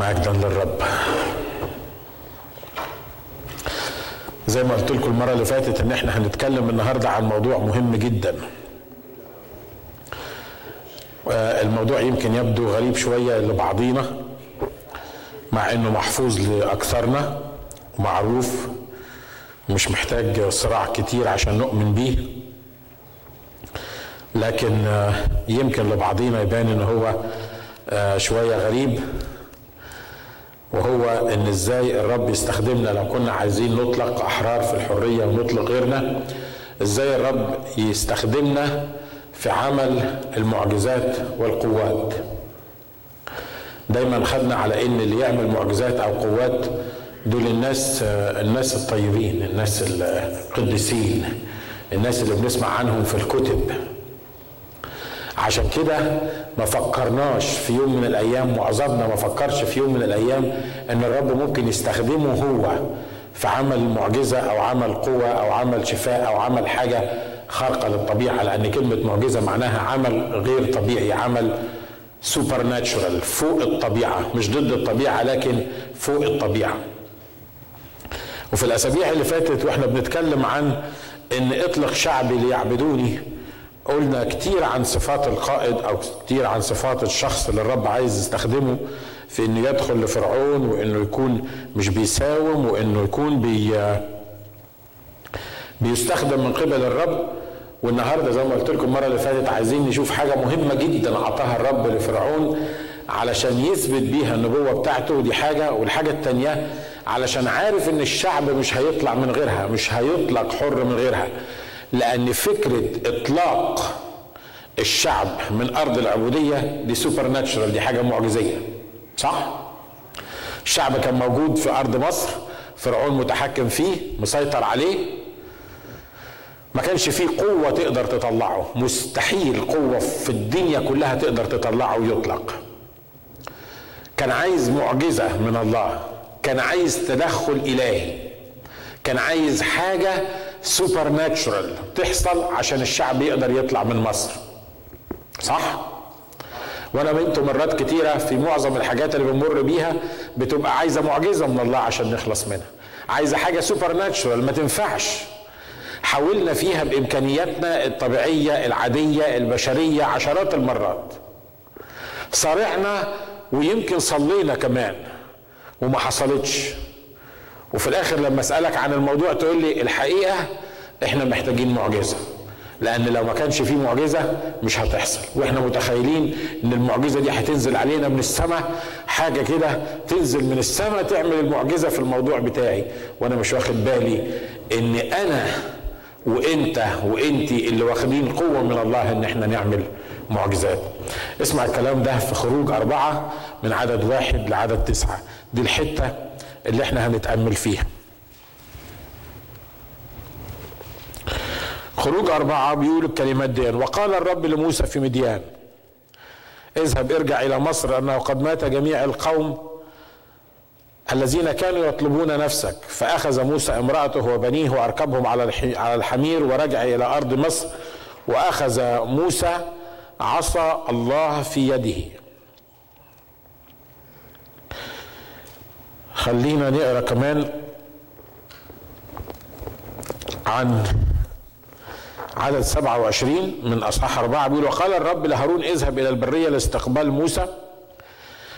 مع إجلال الرب. زي ما قلت لكم المرة اللي فاتت ان احنا هنتكلم النهاردة عن موضوع مهم جدا. الموضوع يمكن يبدو غريب شوية لبعضينا مع انه محفوظ لأكثرنا ومعروف ومش محتاج صراع كتير عشان نؤمن بيه، لكن يمكن لبعضينا يبان ان هو شوية غريب، وهو ان ازاي الرب يستخدمنا لو كنا عايزين نطلق احرار في الحرية ونطلق غيرنا. ازاي الرب يستخدمنا في عمل المعجزات والقوات. دايما خدنا على ان اللي يعمل معجزات او قوات دول الناس الطيبين، الناس القديسين، الناس اللي بنسمع عنهم في الكتب. عشان كده ما فكرناش في يوم من الايام، وعظمنا ما فكرش في يوم من الايام ان الرب ممكن يستخدمه هو في عمل معجزة او عمل قوة او عمل شفاء او عمل حاجة خارقة للطبيعة. لان كلمة معجزة معناها عمل غير طبيعي، عمل سوبر ناتشورال، فوق الطبيعة، مش ضد الطبيعة لكن فوق الطبيعة. وفي الاسابيع اللي فاتت واحنا بنتكلم عن ان اطلق شعبي ليعبدوني، قلنا كتير عن صفات القائد او كتير عن صفات الشخص اللي الرب عايز يستخدمه في انه يدخل لفرعون، وانه يكون مش بيساوم، وانه يكون بيستخدم من قبل الرب. والنهارده زي ما قلت لكم المره اللي فاتت عايزين نشوف حاجه مهمه جدا عطاها الرب لفرعون علشان يثبت بيها النبوه بتاعته، ودي حاجه. والحاجه الثانيه علشان عارف ان الشعب مش هيطلع من غيرها، مش هيطلق حر من غيرها، لأن فكرة إطلاق الشعب من أرض العبودية دي سوبر ناتشرال، دي حاجة معجزية، صح؟ الشعب كان موجود في أرض مصر، فرعون متحكم فيه، مسيطر عليه، ما كانش فيه قوة تقدر تطلعه، مستحيل قوة في الدنيا كلها تقدر تطلعه ويطلق. كان عايز معجزة من الله، كان عايز تدخل إلهي، كان عايز حاجة سوبر ناتشورال تحصل عشان الشعب يقدر يطلع من مصر، صح؟ وانا بنت مرات كتيرة في معظم الحاجات اللي بنمر بيها بتبقى عايزة معجزة من الله عشان نخلص منها، عايزة حاجة سوبر ناتشورال، ما تنفعش. حاولنا فيها بامكانياتنا الطبيعية العادية البشرية عشرات المرات، صارعنا ويمكن صلينا كمان وما حصلتش. وفي الاخر لما اسألك عن الموضوع تقول لي الحقيقة احنا محتاجين معجزة، لان لو ما كانش فيه معجزة مش هتحصل. واحنا متخيلين ان المعجزة دي هتنزل علينا من السماء، حاجة كده تنزل من السماء تعمل المعجزة في الموضوع بتاعي، وانا مش واخد بالي ان انا وانت وانتي اللي واخدين قوة من الله ان احنا نعمل معجزات. اسمع الكلام ده في خروج 4 من عدد 1 لعدد 9، دي الحتة اللي احنا هنتأمل فيها. خروج 4 بيقول الكلمات دي: وقال الرب لموسى في مديان: اذهب ارجع الى مصر، انه قد مات جميع القوم الذين كانوا يطلبون نفسك. فاخذ موسى امرأته وبنيه واركبهم على الحمير ورجع الى ارض مصر. واخذ موسى عصا الله في يده. خلينا نقرأ كمان عن عدد 27 من أصحاح 4، بيقول: وقال الرب لهارون: اذهب إلى البرية لاستقبال موسى.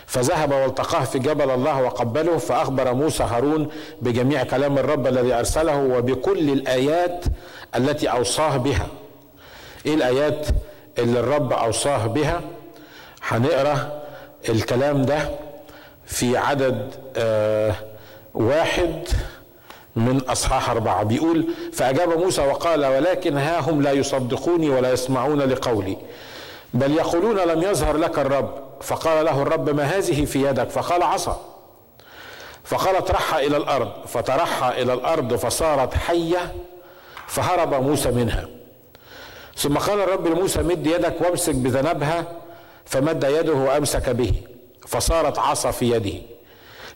فذهب والتقاه في جبل الله وقبله. فأخبر موسى هارون بجميع كلام الرب الذي أرسله وبكل الآيات التي أوصاه بها. إيه الآيات اللي الرب أوصاه بها؟ هنقرأ الكلام ده في عدد 1 من أصحاح 4، بيقول: فأجاب موسى وقال: ولكن ها هم لا يصدقوني ولا يسمعون لقولي، بل يقولون: لم يظهر لك الرب. فقال له الرب: ما هذه في يدك؟ فقال: عصا. فقال: اطرحها إلى الأرض. فطرحها إلى الأرض فصارت حية، فهرب موسى منها. ثم قال الرب لموسى: مد يدك وامسك بذنبها. فمد يده وأمسك به، فصارت عصا في يده،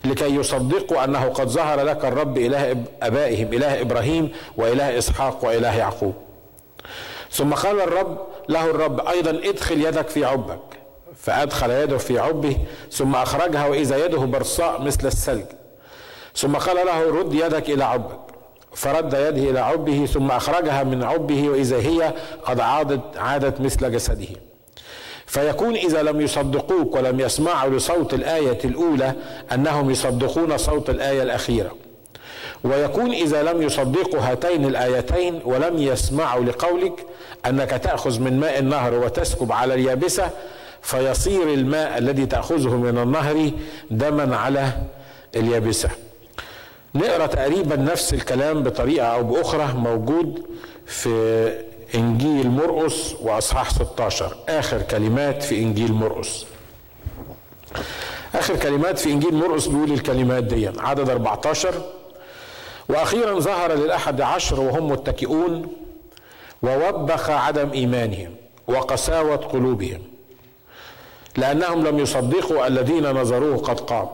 لكي يصدقوا أنه قد ظهر لك الرب إله أبائهم، إله إبراهيم وإله إسحاق وإله يعقوب. ثم قال الرب له الرب أيضا: ادخل يدك في عبك. فأدخل يده في عبه ثم أخرجها وإذا يده برصاء مثل الثلج، ثم قال له رد يدك إلى عبك، فرد يده إلى عبه ثم أخرجها من عبه وإذا هي قد عادت مثل جسده. فيكون إذا لم يصدقوك ولم يسمعوا لصوت الآية الأولى أنهم يصدقون صوت الآية الأخيرة، ويكون إذا لم يصدقوا هاتين الآيتين ولم يسمعوا لقولك أنك تأخذ من ماء النهر وتسكب على اليابسة فيصير الماء الذي تأخذه من النهر دما على اليابسة. نقرأ تقريبا نفس الكلام بطريقة أو بأخرى موجود في إنجيل مرقس وأصحاح 16، آخر كلمات في إنجيل مرقس. آخر كلمات في إنجيل مرقس بيقول الكلمات دي، عدد 14: وأخيرا ظهر للأحد عشر وهم متكئون، ووبخ عدم إيمانهم وقساوة قلوبهم لأنهم لم يصدقوا الذين نظروه قد قام.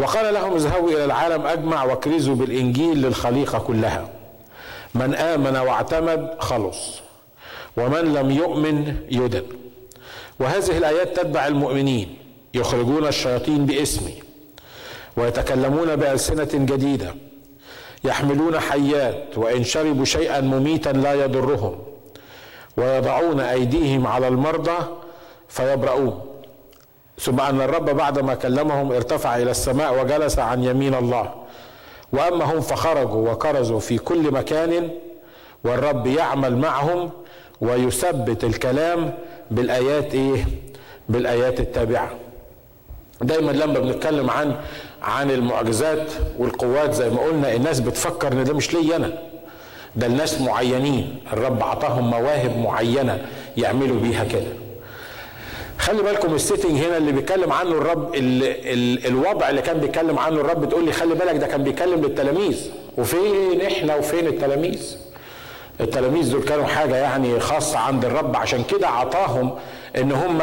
وقال لهم اذهبوا إلى العالم أجمع واكرزوا بالإنجيل للخليقة كلها، من آمن واعتمد خلص، ومن لم يؤمن يدن. وهذه الآيات تتبع المؤمنين، يخرجون الشياطين باسمي، ويتكلمون بألسنة جديدة، يحملون حيات، وإن شربوا شيئا مميتا لا يضرهم، ويضعون أيديهم على المرضى فيبرؤون. ثم أن الرب بعدما كلمهم ارتفع إلى السماء وجلس عن يمين الله. وأما هم فخرجوا وكرزوا في كل مكان، والرب يعمل معهم ويثبت الكلام بالآيات بالآيات التابعة. دايما لما بنتكلم عن المعجزات والقوات زي ما قلنا، الناس بتفكر ان ده مش ليا انا، ده الناس معينين الرب اعطاهم مواهب معينه يعملوا بيها كده. خلي بالكم السيتنج هنا اللي بيتكلم عنه الرب، الوضع اللي كان بيتكلم عنه الرب، تقول لي خلي بالك ده كان بيتكلم للتلاميذ، وفين احنا وفين التلاميذ؟ التلاميذ دول كانوا حاجه يعني خاصه عند الرب، عشان كده عطاهم ان هم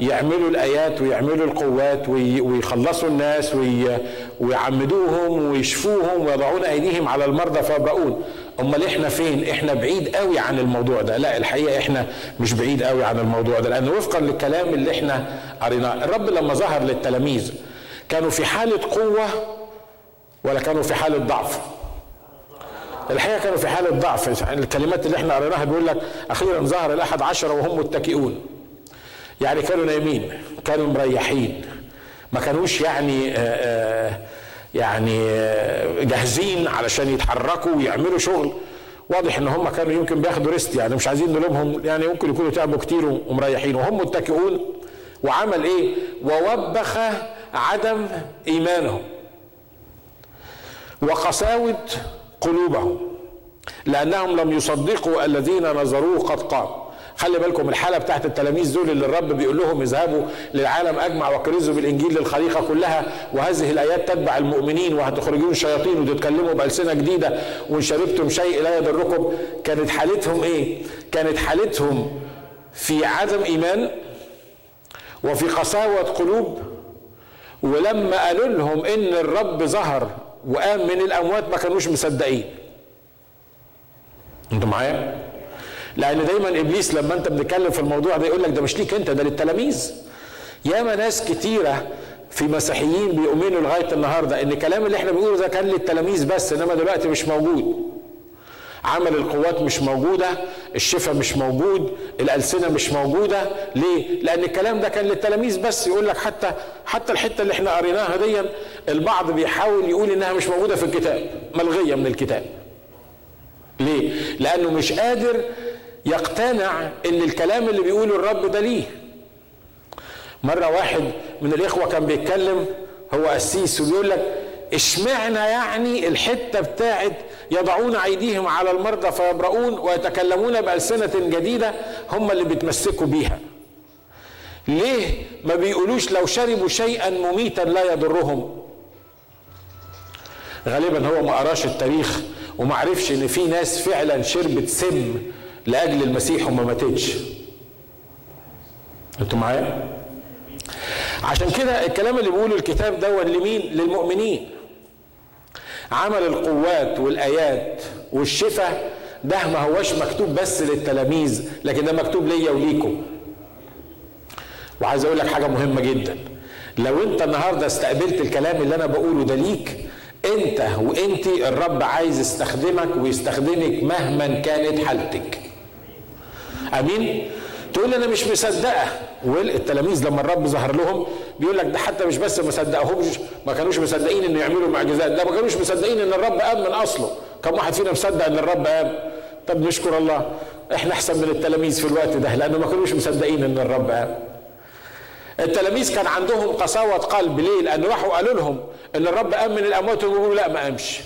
يعملوا الايات ويعملوا القوات ويخلصوا الناس ويعمدوهم ويشفوهم ويضعون ايديهم على المرضى فيبرؤون. امال احنا فين؟ احنا بعيد قوي عن الموضوع ده. لا، الحقيقه احنا مش بعيد قوي عن الموضوع ده، لان وفقا للكلام اللي احنا قريناه الرب لما ظهر للتلاميذ كانوا في حاله قوه ولا كانوا في حاله ضعف؟ الحقيقه كانوا في حاله ضعف. يعني الكلمات اللي احنا قريناها بيقول لك اخيرا ظهر الاحد عشر وهم متكئون، يعني كانوا نايمين، كانوا مريحين، ما كانوش يعني جاهزين علشان يتحركوا ويعملوا شغل. واضح ان هم كانوا يمكن بياخدوا ريست، يعني مش عايزين نلومهم، يعني ممكن يكونوا تعبوا كتير ومريحين وهم متكئون. وعمل ايه؟ ووبخ عدم ايمانهم وقساوة قلوبهم لانهم لم يصدقوا الذين نظروه قد قام. خلي بالكم الحالة بتاعت التلاميذ دول اللي الرب بيقول لهم اذهبوا للعالم أجمع واكرزوا بالإنجيل للخليقة كلها، وهذه الآيات تتبع المؤمنين، وهتخرجون الشياطين، وتتكلموا بألسنة جديدة، وإن شربتم شيء لا يضركم. كانت حالتهم إيه؟ كانت حالتهم في عدم إيمان وفي قساوة قلوب. ولما قالوا لهم إن الرب ظهر وقام من الأموات ما كانوش مصدقين. أنتوا معايا؟ لأن دايما إبليس لما أنت بتتكلم في الموضوع ده يقول لك ده مش ليك أنت، ده للتلاميذ. ياما ناس كتيرة في مسيحيين بيؤمنوا لغاية النهاردة إن الكلام اللي إحنا بنقوله ده كان للتلاميذ بس، إنما دلوقتي مش موجود. عمل القوات مش موجودة، الشفاء مش موجود، الألسنة مش موجودة. ليه؟ لأن الكلام ده كان للتلاميذ بس. يقول لك حتى الحتة اللي إحنا قريناها دي البعض بيحاول يقول إنها مش موجودة في الكتاب، ملغية من الكتاب. ليه؟ لأنه مش قادر يقتنع ان الكلام اللي بيقوله الرب ده ليه. مره واحد من الاخوه كان بيتكلم، هو قسيس، وبيقول لك اشمعنى يعني الحته بتاعت يضعون ايديهم على المرضى فيبرؤون ويتكلمون بالسنه جديده هم اللي بيتمسكوا بيها؟ ليه ما بيقولوش لو شربوا شيئا مميتا لا يضرهم؟ غالبا هو ما قراش التاريخ وما عرفش ان في ناس فعلا شربت سم لأجل المسيح وما ماتتش. انتوا معايا؟ عشان كده الكلام اللي بيقوله الكتاب ده لمين؟ للمؤمنين. عمل القوات والآيات والشفاء ده ما هواش مكتوب بس للتلاميذ، لكن ده مكتوب ليا وليكم. وعايز اقول لك حاجه مهمه جدا، لو انت النهارده استقبلت الكلام اللي انا بقوله ده ليك انت وانتي، الرب عايز يستخدمك ويستخدمك مهما كانت حالتك. امين؟ تقول انا مش مصدقه، والتلاميذ لما الرب ظهر لهم بيقول لك ده حتى مش بس مصدقهمش، ما كانوش مصدقين انه يعملوا معجزات، ده ما كانوش مصدقين ان الرب قام من اصله. كم واحد فينا مصدق ان الرب قام؟ طب نشكر الله احنا احسن من التلاميذ في الوقت ده، لانه ما كانوش مصدقين ان الرب قام. التلاميذ كان عندهم قساوه قلب، ليه؟ لان راحوا قالوا لهم ان الرب قام من الاموات ويقولوا لا ما قامش.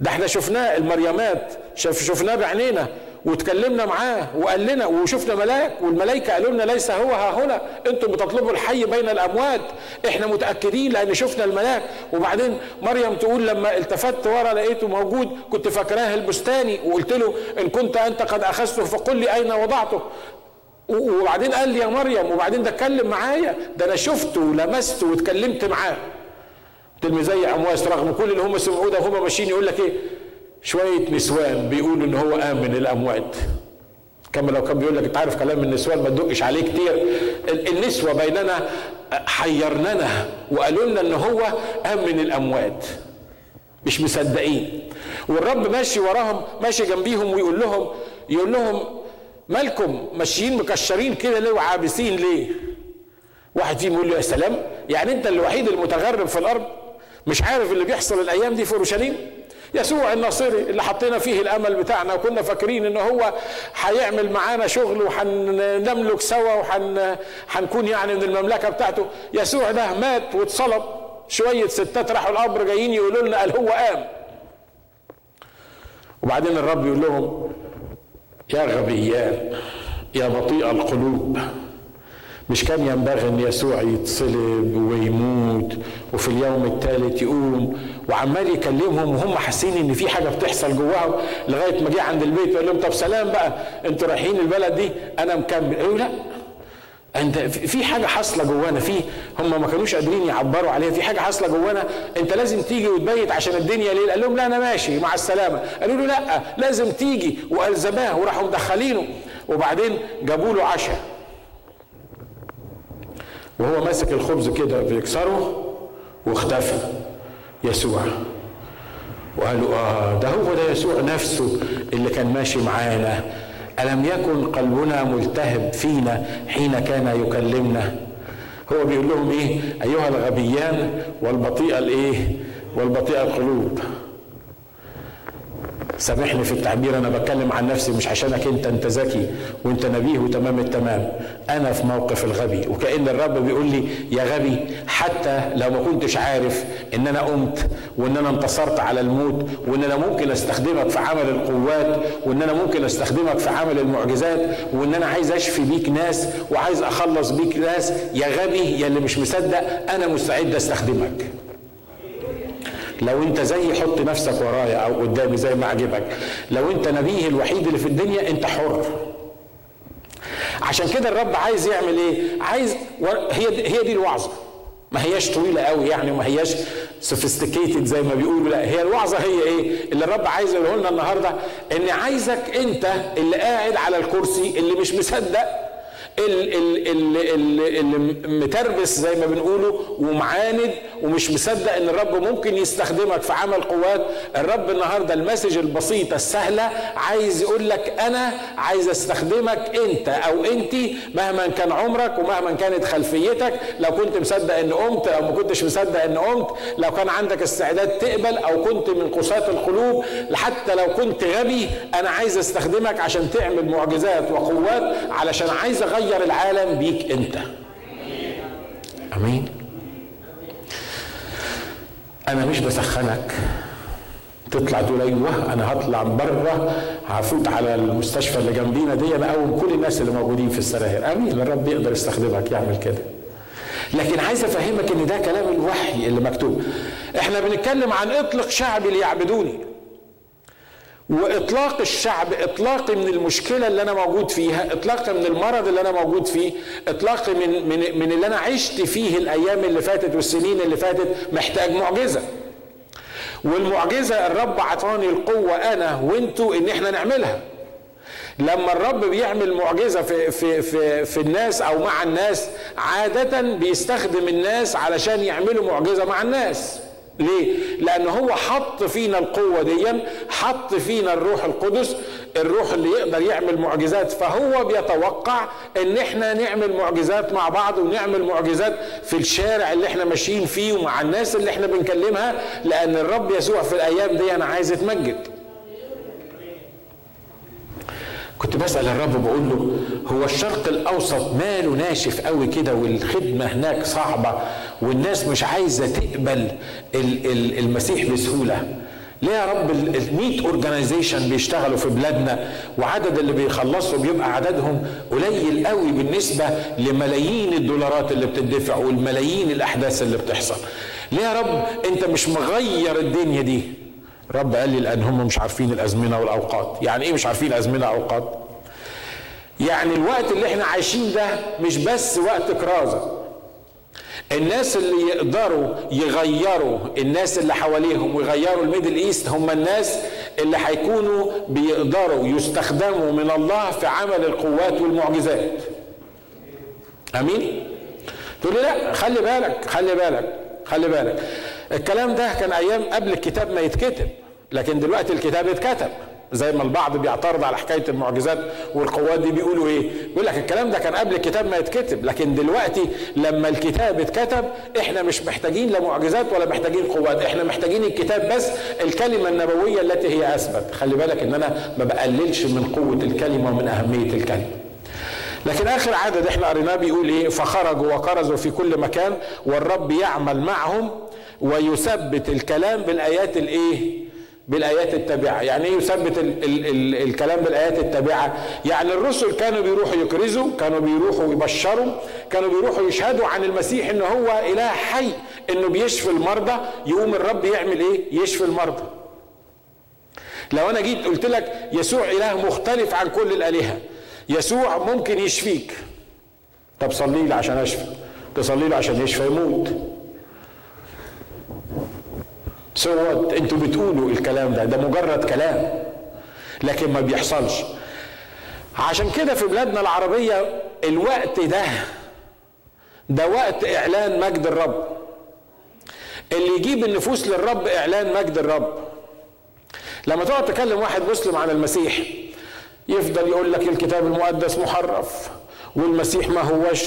ده احنا شفناه، المريمات شفناه بعينينا وتكلمنا معاه وقال لنا، وشفنا ملاك والملائكه قالوا لنا ليس هو ها هنا، انتم بتطلبوا الحي بين الاموات، احنا متاكدين لان شفنا الملاك. وبعدين مريم تقول لما التفت ورا لقيته موجود، كنت فاكراه البستاني وقلت له ان كنت انت قد اخذته فقل لي اين وضعته. وبعدين قال لي يا مريم، وبعدين ده اتكلم معايا، ده انا شفته ولمسته واتكلمت معاه. تلميذ زي عمواس رغم كل اللي هم سمعوه ده وهم ماشيين يقول لك ايه؟ شويه نسوان بيقولوا ان هو قام من الاموات. كما لو كان بيقول لك انت عارف كلام النسوان ما تدقش عليه كتير، النسوه بيننا حيرننا وقالوا لنا ان هو قام من الاموات، مش مصدقين. والرب ماشي وراهم، ماشي جنبيهم ويقول لهم، مالكم ماشيين مكشرين كده ليه وعابسين ليه؟ واحد فيهم يقول له يا سلام، يعني انت الوحيد المتغرب في الارض مش عارف اللي بيحصل الايام دي في اورشليم؟ يسوع الناصري اللي حطينا فيه الامل بتاعنا وكنا فاكرين ان هو هيعمل معانا شغل وهنملك سوا وهنكون يعني من المملكه بتاعته، يسوع ده مات واتصلب، شويه ستات راحوا القبر جايين يقولوا لنا قال هو قام. وبعدين الرب يقول لهم يا غبيان يا بطيء القلوب، مش كان ينبغي ان يسوع يتصلب ويموت وفي اليوم الثالث يقوم؟ وعمال يكلمهم وهم حاسين ان في حاجه بتحصل جواهم، لغايه ما جه عند البيت وقال لهم طب سلام بقى، انتوا رايحين البلد دي انا مكمل. قالوا لا، انت في حاجه حاصله جوانا، في هم ما كانوش قادرين يعبروا عليها، في حاجه حاصله جوانا انت لازم تيجي وتبيت عشان الدنيا ليل. قال لهم لا انا ماشي مع السلامه. قالوا له لا لازم تيجي، والزماه وراحوا مدخلينه. وبعدين جابوا له عشاء وهو ماسك الخبز كده بيكسره واختفى يسوع، وقالوا ده هو ده يسوع نفسه اللي كان ماشي معانا، ألم يكن قلبنا ملتهب فينا حين كان يكلمنا؟ هو بيقول لهم ايه؟ أيها الغبيان والبطيئة والبطيئة القلوب. سامحني في التعبير، أنا بتكلم عن نفسي مش عشانك أنت ذكي وأنت نبيه وتمام التمام، أنا في موقف الغبي، وكأن الرب بيقول لي يا غبي حتى لو ما كنتش عارف إن أنا قمت وإن أنا انتصرت على الموت وإن أنا ممكن أستخدمك في عمل القوات وإن أنا ممكن أستخدمك في عمل المعجزات وإن أنا عايز أشفي بيك ناس وعايز أخلص بيك ناس، يا غبي يا اللي مش مصدق أنا مستعد أستخدمك. لو انت زي حط نفسك ورايا او قدامي زي ما عجبك، لو انت نبيه الوحيد اللي في الدنيا انت حر. عشان كده الرب عايز يعمل ايه؟ عايز هي دي الوعظه، ما هياش طويله قوي يعني وما هياش سوفيستيكيتد زي ما بيقولوا، لا هي الوعظه هي ايه؟ اللي الرب عايز يقوله لنا النهارده ان عايزك انت اللي قاعد على الكرسي اللي مش مصدق، اللي متربس زي ما بنقوله ومعاند ومش مصدق ان الرب ممكن يستخدمك في عمل قوات. الرب النهارده المسج البسيطه السهله عايز يقول لك انا عايز استخدمك انت او انتي مهما كان عمرك ومهما كانت خلفيتك، لو كنت مصدق ان قمت او ما كنتش مصدق ان قمت، لو كان عندك استعداد تقبل او كنت من قساة القلوب، حتى لو كنت غبي انا عايز استخدمك عشان تعمل معجزات وقوات، علشان عايز اغير العالم بيك انت. امين. انا مش بسخنك تطلع تقول ايوه انا هطلع بره هفوت على المستشفى اللي جنبينا دي انا اقوم كل الناس اللي موجودين في السراير، امين الرب يقدر يستخدمك يعمل كده، لكن عايز افهمك ان ده كلام الوحي اللي مكتوب. احنا بنتكلم عن اطلق شعبي ليعبدوني، واطلاق الشعب اطلاقي من المشكله اللي انا موجود فيها، اطلاقي من المرض اللي انا موجود فيه، اطلاقي من اللي انا عشت فيه الايام اللي فاتت والسنين اللي فاتت، محتاج معجزه. والمعجزه الرب عطاني القوه انا وانتوا ان احنا نعملها، لما الرب بيعمل معجزة في, في, في, في الناس أو مع الناس عادة بيستخدم الناس علشان يعملوا معجزة مع الناس. ليه؟ لأن هو حط فينا القوة دي، حط فينا الروح القدس، الروح اللي يقدر يعمل معجزات، فهو بيتوقع ان احنا نعمل معجزات مع بعض ونعمل معجزات في الشارع اللي احنا ماشيين فيه ومع الناس اللي احنا بنكلمها، لأن الرب يسوع في الأيام دي أنا عايز اتمجد. كنت بسأل الرب بقول له هو الشرق الأوسط ماله ناشف قوي كده، والخدمة هناك صعبة، والناس مش عايزة تقبل المسيح بسهولة. ليه يا رب الميت أورجانيزيشن بيشتغلوا في بلادنا وعدد اللي بيخلصوا بيبقى عددهم قليل قوي بالنسبة لملايين الدولارات اللي بتدفع والملايين الأحداث اللي بتحصل؟ ليه يا رب أنت مش مغير الدنيا دي؟ رب قال لي لأن هم مش عارفين الأزمنة والأوقات. يعني إيه مش عارفين الأزمنة والأوقات؟ يعني الوقت اللي احنا عايشين ده مش بس وقت كرازة. الناس اللي يقدروا يغيروا الناس اللي حواليهم ويغيروا الميدل ايست هم الناس اللي هيكونوا بيقدروا يستخدموا من الله في عمل القوات والمعجزات. أمين؟ تقول لي لا، خلي بالك الكلام ده كان أيام قبل الكتاب ما يتكتب، لكن دلوقتي الكتاب اتكتب. زي ما البعض بيعترض على حكاية المعجزات والقوات دي بيقولوا ايه؟ بيقول لك الكلام ده كان قبل الكتاب ما يتكتب، لكن دلوقتي لما الكتاب اتكتب احنا مش محتاجين لمعجزات ولا محتاجين قوات، احنا محتاجين الكتاب بس، الكلمة النبوية التي هي أثبت. خلي بالك ان انا ما بقللش من قوة الكلمة ومن أهمية الكلمة، لكن آخر عدد احنا قريناه بيقول ايه؟ فخرجوا وكرزوا في كل مكان والرب يعمل معهم ويثبت الكلام بالآيات الايه؟ بالآيات التابعة. يعني ايه يثبت الكلام بالآيات التابعة؟ يعني الرسل كانوا بيروحوا يكرزوا، كانوا بيروحوا يبشروا، كانوا بيروحوا يشهدوا عن المسيح ان هو إله حي، انه بيشفي المرضى. يقوم الرب يعمل ايه؟ يشفي المرضى. لو انا جيت قلت لك يسوع إله مختلف عن كل الآلهة، يسوع ممكن يشفيك، طب صلي له عشان اشفى، تصلي له عشان يشفى يموت. انتوا بتقولوا الكلام ده مجرد كلام لكن ما بيحصلش. عشان كده في بلادنا العربية الوقت ده وقت اعلان مجد الرب. اللي يجيب النفوس للرب اعلان مجد الرب. لما تقعد تكلم واحد مسلم عن المسيح يفضل يقول لك الكتاب المقدس محرف والمسيح ما هوش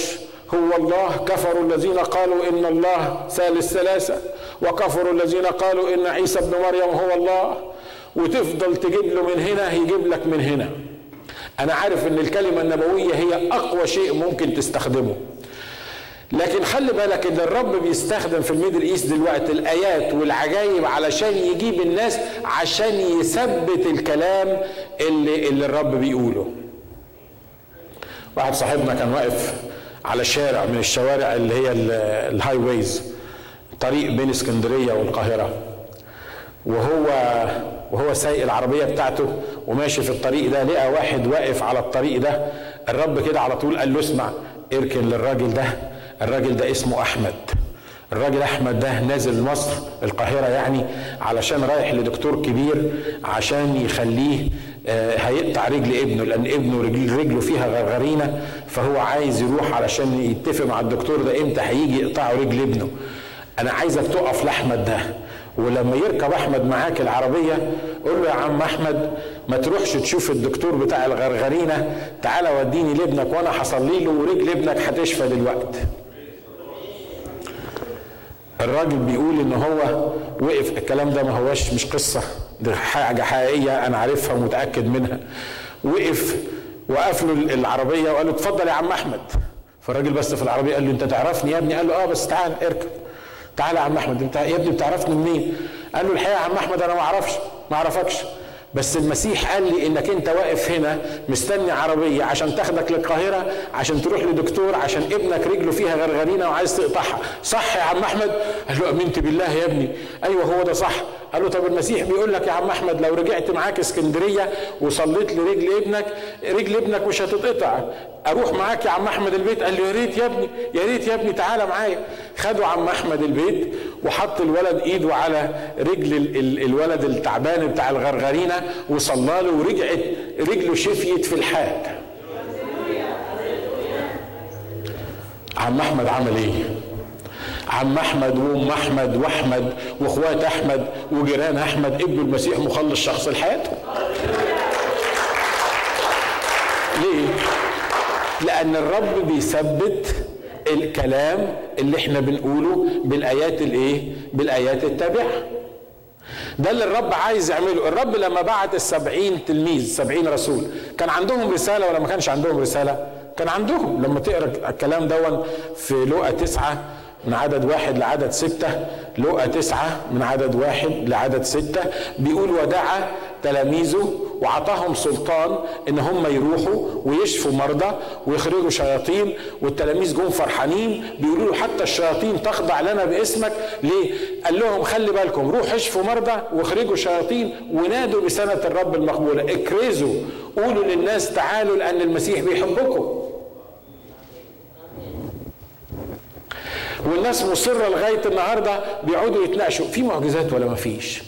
هو الله، كفروا الذين قالوا إن الله ثالث ثلاثة، وكفروا الذين قالوا إن عيسى ابن مريم هو الله. وتفضل تجيب له من هنا يجيب لك من هنا. أنا عارف إن الكلمة النبوية هي أقوى شيء ممكن تستخدمه، لكن خلي بالك إن الرب بيستخدم في الميدل إيست دلوقتي الآيات والعجائب علشان يجيب الناس عشان يثبت الكلام اللي الرب بيقوله. واحد صاحبنا كان واقف على شارع من الشوارع اللي هي الهاي ويز، طريق بين اسكندرية والقاهرة، وهو سايق العربية بتاعته وماشي في الطريق ده، لقى واحد واقف على الطريق ده. الرب كده على طول قال له اسمع، اركن للراجل ده، الراجل ده اسمه أحمد، الراجل أحمد ده نازل مصر القاهرة يعني علشان رايح لدكتور كبير عشان يخليه هيقطع رجل ابنه، لأن ابنه رجله فيها غرغرينة، فهو عايز يروح علشان يتفق مع الدكتور ده امتى هيجي يقطعوا رجل ابنه. أنا عايزك تقف لأحمد ده، ولما يركب أحمد معاك العربية قول له يا عم أحمد ما تروحش تشوف الدكتور بتاع الغرغرينة، تعالى وديني لابنك وأنا هصلي له ورجل ابنك هتشفى دلوقتي. الراجل بيقول إن هو وقف. الكلام ده ما هوش مش قصة، دي حاجة حقيقية أنا عارفها ومتأكد منها. وقف له العربية وقال له اتفضل يا عم أحمد. فالراجل بس في العربية قال له أنت تعرفني يا ابني؟ قال له آه بس تعال اركب. تعال يا عم أحمد، أنت يا ابني بتعرفني منين؟ قال له الحقيقة يا عم أحمد أنا ما أعرفكش، بس المسيح قال لي إنك أنت واقف هنا مستني عربية عشان تاخدك للقاهرة عشان تروح لدكتور عشان ابنك رجله فيها غرغرينة وعايز تقطعها، صح يا عم أحمد؟ قال له أمنت بالله يا ابني، أيوه هو ده صح. قال له طب المسيح بيقول لك يا عم أحمد لو رجعت معاك اسكندرية وصليت لرجل ابنك، رجل ابنك مش هتتقطع، أروح معاك يا عم أحمد البيت؟ قال له يا ريت يا ابني تعالى معايا. خدوا عم أحمد البيت وحط الولد ايده على رجل الولد التعبان بتاع الغرغرينه وصلى له، ورجعت رجله شفيت في الحال. عم احمد عمل ايه؟ عم احمد وام احمد واحمد واخوات احمد وجيران احمد ابن المسيح مخلص شخص لحياته. ليه؟ لان الرب بيثبت الكلام اللي احنا بنقوله بالايات الايه؟ بالايات التابعه. ده اللي الرب عايز يعمله. الرب لما بعت ال70 تلميذ 70 رسول كان عندهم رساله ولا ما كانش عندهم رساله؟ كان عندهم. لما تقرا الكلام دون في لوقا 9 من عدد 1 لعدد 6، لوقا 9 من عدد 1 لعدد 6 بيقول ودعا تلاميذه وعطاهم سلطان ان هم يروحوا ويشفوا مرضى ويخرجوا شياطين، والتلاميذ جم فرحانين بيقولوا له حتى الشياطين تخضع لنا باسمك. ليه؟ قال لهم خلي بالكم، روحوا اشفوا مرضى واخرجوا شياطين ونادوا بسنة الرب المقبولة، اكرزوا قولوا للناس تعالوا لان المسيح بيحبكم. والناس مصرة لغاية النهاردة بيقعدوا يتناقشوا في معجزات ولا مفيش،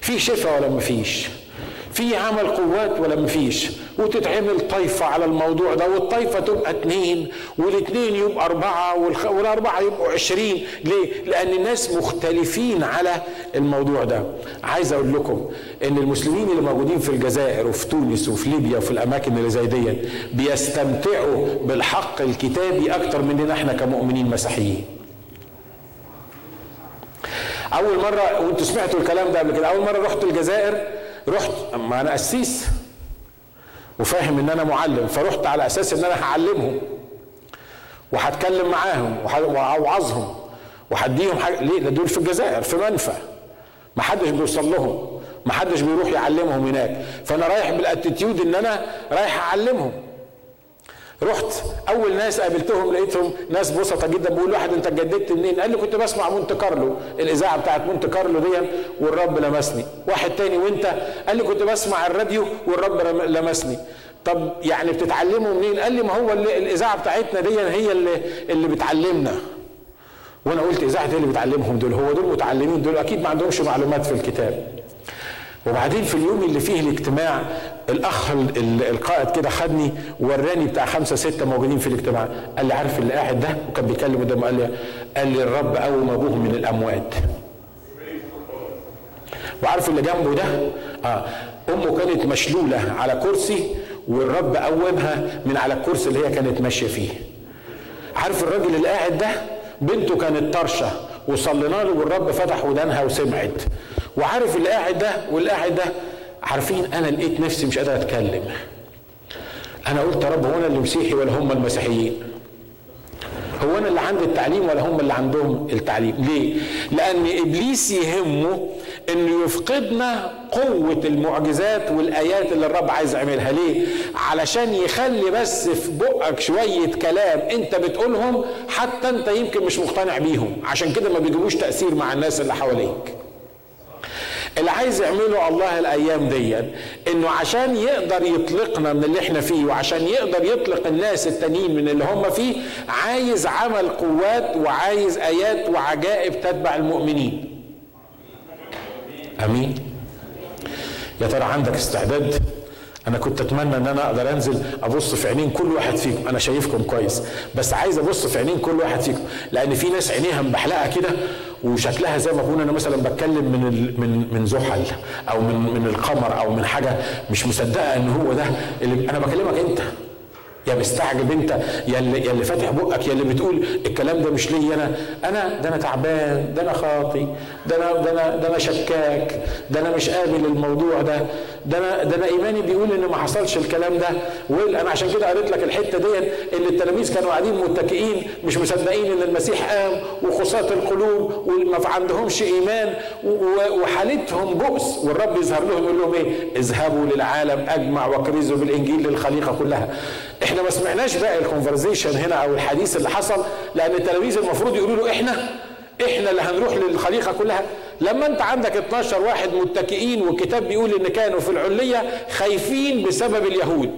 في شفاء ولا مفيش، في عمل قوات ولا مفيش، وتتعمل طايفة على الموضوع ده، والطايفة تبقى 2 والاثنين يبقى 4 والاربعة يبقوا 20. ليه؟ لأن الناس مختلفين على الموضوع ده. عايز أقول لكم إن المسلمين اللي موجودين في الجزائر وفي تونس وفي ليبيا وفي الأماكن اللي زي دي بيستمتعوا بالحق الكتابي أكتر مننا إحنا كمؤمنين مسيحيين. أول مرة وأنتوا سمعتوا الكلام ده قبل كده، أول مرة رحت الجزائر، رحت اما انا قسيس وفاهم ان انا معلم، فرحت على اساس ان انا هعلمهم وهتكلم معاهم واوعظهم وهديهم حاجه. ليه؟ ده دول في الجزائر في منفى، ما حدش بيوصل لهم، ما حدش بيروح يعلمهم هناك، فانا رايح بالاتيتيود ان انا رايح اعلمهم. رحت اول ناس قابلتهم لقيتهم ناس بسطه جدا، بقول واحد انت اتجددت منين؟ قال لي كنت بسمع مونت كارلو، الاذاعه بتاعت مونت كارلو دي والرب لمسني. واحد تاني وانت؟ قال لي كنت بسمع الراديو والرب لمسني. طب يعني بتتعلموا منين؟ قال لي ما هو الاذاعه بتاعتنا دي هي اللي بتعلمنا. وانا قلت اذاعه ايه اللي بتعلمهم دول؟ هو دول متعلمين؟ دول اكيد ما عندهمش معلومات في الكتاب. وبعدين في اليوم اللي فيه الاجتماع الاخ القائد كده خدني وراني بتاع 5 6 موجودين في الاجتماع، قال لي عارف اللي قاعد ده وكان بيكلم قدامه، قال لي الرب قوم ابوه من الاموات. وعارف اللي جنبه ده امه كانت مشلوله على كرسي والرب قومها من على الكرسي اللي هي كانت ماشيه فيه. عارف الراجل اللي قاعد ده بنته كانت طرشه وصلينا له والرب فتح ودانها وسمعت. وعارف اللي قاعد ده واللي قاعد ده. عارفين انا لقيت نفسي مش قادر اتكلم. انا قلت يا رب هو انا اللي مسيحي ولا هم المسيحيين؟ هو انا اللي عندي التعليم ولا هم اللي عندهم التعليم؟ ليه؟ لان ابليس يهمه انه يفقدنا قوه المعجزات والايات اللي الرب عايز يعملها. ليه؟ علشان يخلي بس في بقك شويه كلام انت بتقولهم حتى انت يمكن مش مقتنع بيهم، عشان كده ما بيجيبوش تاثير مع الناس اللي حواليك. اللي عايز يعمله الله الايام دي انه عشان يقدر يطلقنا من اللي احنا فيه وعشان يقدر يطلق الناس التانيين من اللي هم فيه، عايز عمل قوات وعايز ايات وعجائب تتبع المؤمنين. امين. يا ترى عندك استعداد؟ انا كنت اتمنى ان انا اقدر انزل ابص في عينين كل واحد فيكم، انا شايفكم كويس بس عايز ابص في عينين كل واحد فيكم، لان في ناس عينيها مبحلقه كده وشكلها زي ما بقول انا مثلا بتكلم من زحل او من القمر او من حاجه مش مصدقه ان هو ده اللي انا بكلمك. انت يا مستعجب، انت يا اللي فاتح بقك، يا اللي بتقول الكلام ده مش لي انا ده انا تعبان، ده انا خاطي، ده انا شكاك، ده انا مش قابل الموضوع ده انا ايماني بيقول ان ما حصلش الكلام ده. وانا عشان كده قريت لك الحته دي اللي التلاميذ كانوا قاعدين متكئين مش مصدقين ان المسيح قام، وخصات القلوب وما عندهمش ايمان وحالتهم بؤس، والرب يظهر لهم يقول لهم ايه؟ اذهبوا للعالم اجمع واكرزوا بالانجيل للخليقه كلها. احنا ما سمعناش بقى الكونفرزيشن هنا او الحديث اللي حصل، لان التلاميذ المفروض يقولوا له احنا اللي هنروح للخليقه كلها. لما انت عندك 12 واحد متكئين والكتاب بيقول ان كانوا في العليه خايفين بسبب اليهود،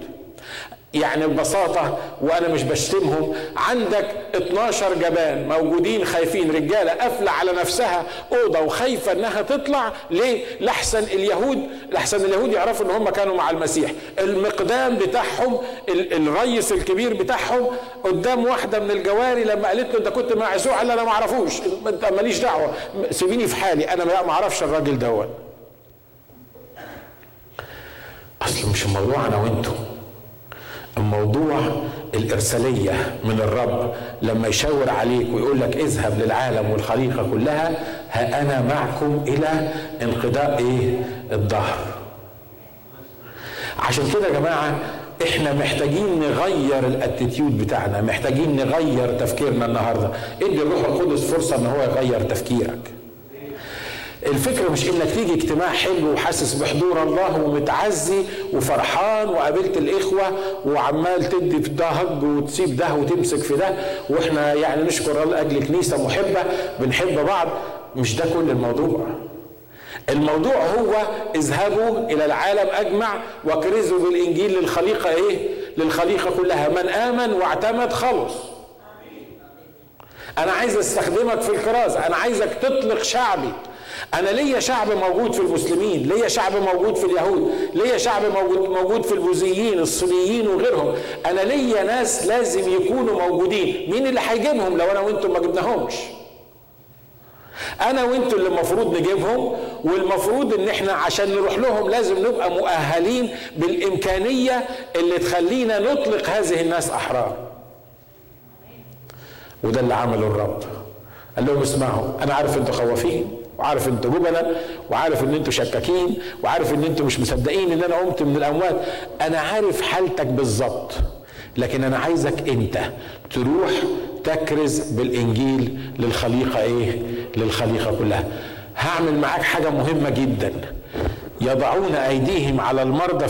يعني ببساطة وأنا مش بشتمهم. عندك 12 جبان موجودين خايفين، رجالة قافلة على نفسها أوضة وخايفة إنها تطلع. ليه؟ لحسن اليهود، لحسن اليهود يعرفوا إن هم كانوا مع المسيح. المقدام بتاعهم الريس الكبير بتاعهم قدام واحدة من الجواري لما قالت له أنت كنت مع يسوع، قال لها أنا ما أعرفوش، أنت ماليش دعوة، سيبيني في حالي، أنا ما أعرفش الراجل دوت. أصل مش الموضوع أنا وأنتوا، الموضوع الإرسالية من الرب لما يشاور عليك ويقول لك اذهب للعالم والخليقة كلها، ها أنا معكم إلى انقضاء الدهر. عشان كده يا جماعة احنا محتاجين نغير الاتيتيود بتاعنا، محتاجين نغير تفكيرنا النهاردة. ادي الروح القدس فرصة ان هو يغير تفكيرك. الفكرة مش انك تيجي اجتماع حلو وحاسس بحضور الله ومتعزي وفرحان وقابلت الاخوة وعمال تدي في ده هج وتسيب ده وتمسك في ده، واحنا يعني نشكر الله اجل كنيسة محبة بنحب بعض. مش ده كل الموضوع. الموضوع هو اذهبوا الى العالم اجمع واكرزوا بالانجيل للخليقة للخليقة كلها، من امن واعتمد خلص. انا عايز استخدمك في الكراز، انا عايزك تطلق شعبي. أنا ليا شعب موجود في المسلمين، ليا شعب موجود في اليهود، ليا شعب موجود في البوذيين الصينيين وغيرهم، أنا ليا ناس لازم يكونوا موجودين. مين اللي هيجيبهم لو أنا وأنتم ما جبناهمش؟ أنا وأنتم اللي المفروض نجيبهم، والمفروض إن إحنا عشان نروح لهم لازم نبقى مؤهلين بالإمكانية اللي تخلينا نطلق هذه الناس أحرار. وده اللي عمله الرب، قال لهم اسمعوا، أنا عارف أنتم خوافين، وعارف انتوا جبنا، وعارف ان انتوا شكاكين، وعارف ان انتوا مش مصدقين ان انا قمت من الاموات. انا عارف حالتك بالظبط، لكن انا عايزك انت تروح تكرز بالانجيل للخليقه للخليقه كلها. هعمل معاك حاجه مهمه جدا، يضعون ايديهم على المرضى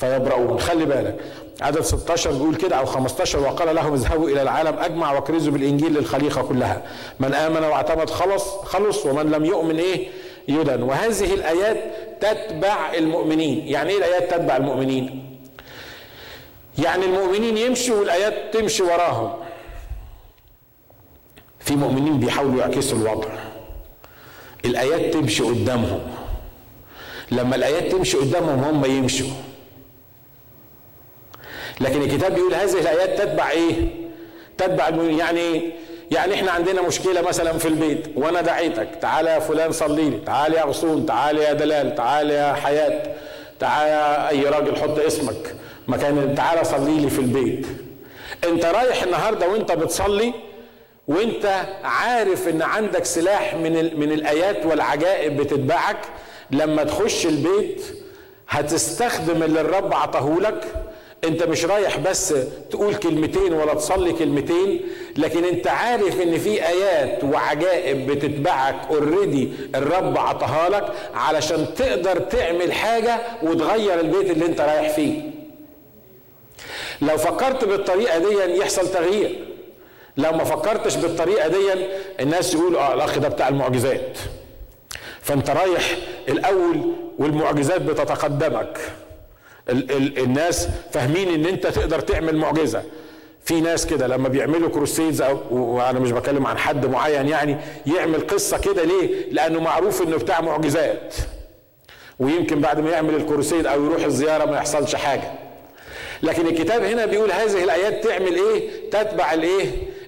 فيبرؤون. خلي بالك عدد 16 بيقول كده او 15، وقال لهم اذهبوا الى العالم اجمع واكرزوا بالانجيل للخليقه كلها، من امن واعتمد خلص، ومن لم يؤمن يدن. وهذه الايات تتبع المؤمنين. يعني ايه الايات تتبع المؤمنين؟ يعني المؤمنين يمشوا والايات تمشي وراهم. في مؤمنين بيحاولوا يعكسوا الوضع، الايات تمشي قدامهم. لما الايات تمشي قدامهم هم يمشوا، لكن الكتاب بيقول هذه الايات تتبع تتبع المؤمنين. يعني احنا عندنا مشكله مثلا في البيت، وانا دعيتك تعالى يا فلان صلي لي، تعالى يا غصون، تعالى يا دلال، تعالى يا حياه، تعالى اي راجل حط اسمك مكان، تعالى صلي لي في البيت. انت رايح النهارده وانت بتصلي وانت عارف ان عندك سلاح من الايات والعجائب بتتبعك. لما تخش البيت هتستخدم اللي الرب عطاهولك. انت مش رايح بس تقول كلمتين ولا تصلي كلمتين، لكن انت عارف ان في ايات وعجائب بتتبعك اوريدي الرب عطاها لك علشان تقدر تعمل حاجه وتغير البيت اللي انت رايح فيه. لو فكرت بالطريقه دي يحصل تغيير، لو ما فكرتش بالطريقه دي الناس يقولوا الاخ ده بتاع المعجزات، فانت رايح الاول والمعجزات بتتقدمك. الناس فاهمين ان انت تقدر تعمل معجزه. في ناس كده لما بيعملوا كروسيدز، وانا مش بكلم عن حد معين، يعني يعمل قصه كده ليه؟ لانه معروف انه بتاع معجزات، ويمكن بعد ما يعمل الكروسيد او يروح الزياره ما يحصلش حاجه. لكن الكتاب هنا بيقول هذه الايات تعمل تتبع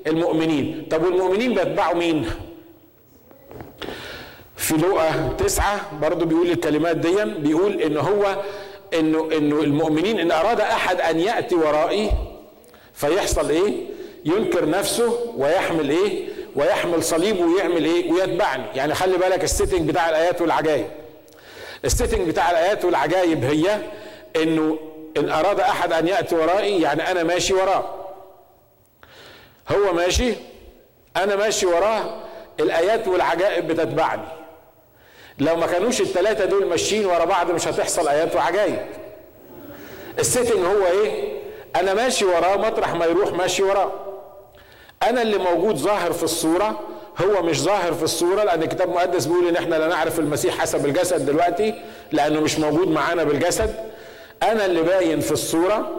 المؤمنين. طب والمؤمنين بيتبعوا مين؟ في لوقا 9 برضو بيقول الكلمات دي، بيقول ان هو إنه المؤمنين إن أراد أحد أن يأتي ورائي فيحصل ينكر نفسه ويحمل ويحمل صليبه ويعمل ويتبعني. يعني خلي بالك السيتنج بتاع الآيات والعجائب، السيتنج بتاع الآيات والعجائب هي إنه إن أراد أحد أن يأتي ورائي، يعني أنا ماشي وراه، هو ماشي أنا ماشي وراه، الآيات والعجائب بتتبعني. لو ما كانوش الثلاثة دول ماشيين ورا بعض مش هتحصل آيات وعجائب. السيتنج هو أنا ماشي وراه، مطرح ما يروح ماشي وراه. أنا اللي موجود ظاهر في الصورة، هو مش ظاهر في الصورة، لأن الكتاب المقدس بيقول إن إحنا لا نعرف المسيح حسب الجسد دلوقتي لأنه مش موجود معانا بالجسد. أنا اللي باين في الصورة،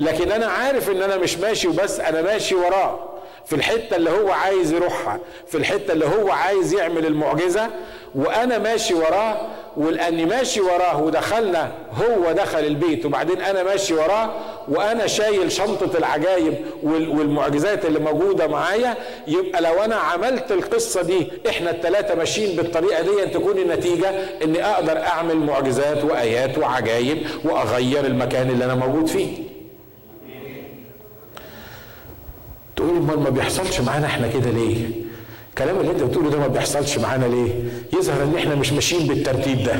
لكن انا عارف ان انا مش ماشي وبس، انا ماشي وراه في الحتة اللي هو عايز يروحها، في الحتة اللي هو عايز يعمل المعجزة، وانا ماشي وراه. ولاني ماشي وراه ودخلنا، هو دخل البيت وبعدين انا ماشي وراه وانا شايل شنطة العجائب والمعجزات اللي موجودة معايا، يبقى لو انا عملت القصة دي احنا الثلاثة ماشيين بالطريقة دي تكون النتيجة اني اقدر اعمل معجزات وايات وعجائب واغير المكان اللي انا موجود فيه. تقول ما بيحصلش معانا احنا كده ليه؟ الكلام اللي انت بتقوله ده ما بيحصلش معانا ليه؟ يظهر ان احنا مش ماشيين بالترتيب ده.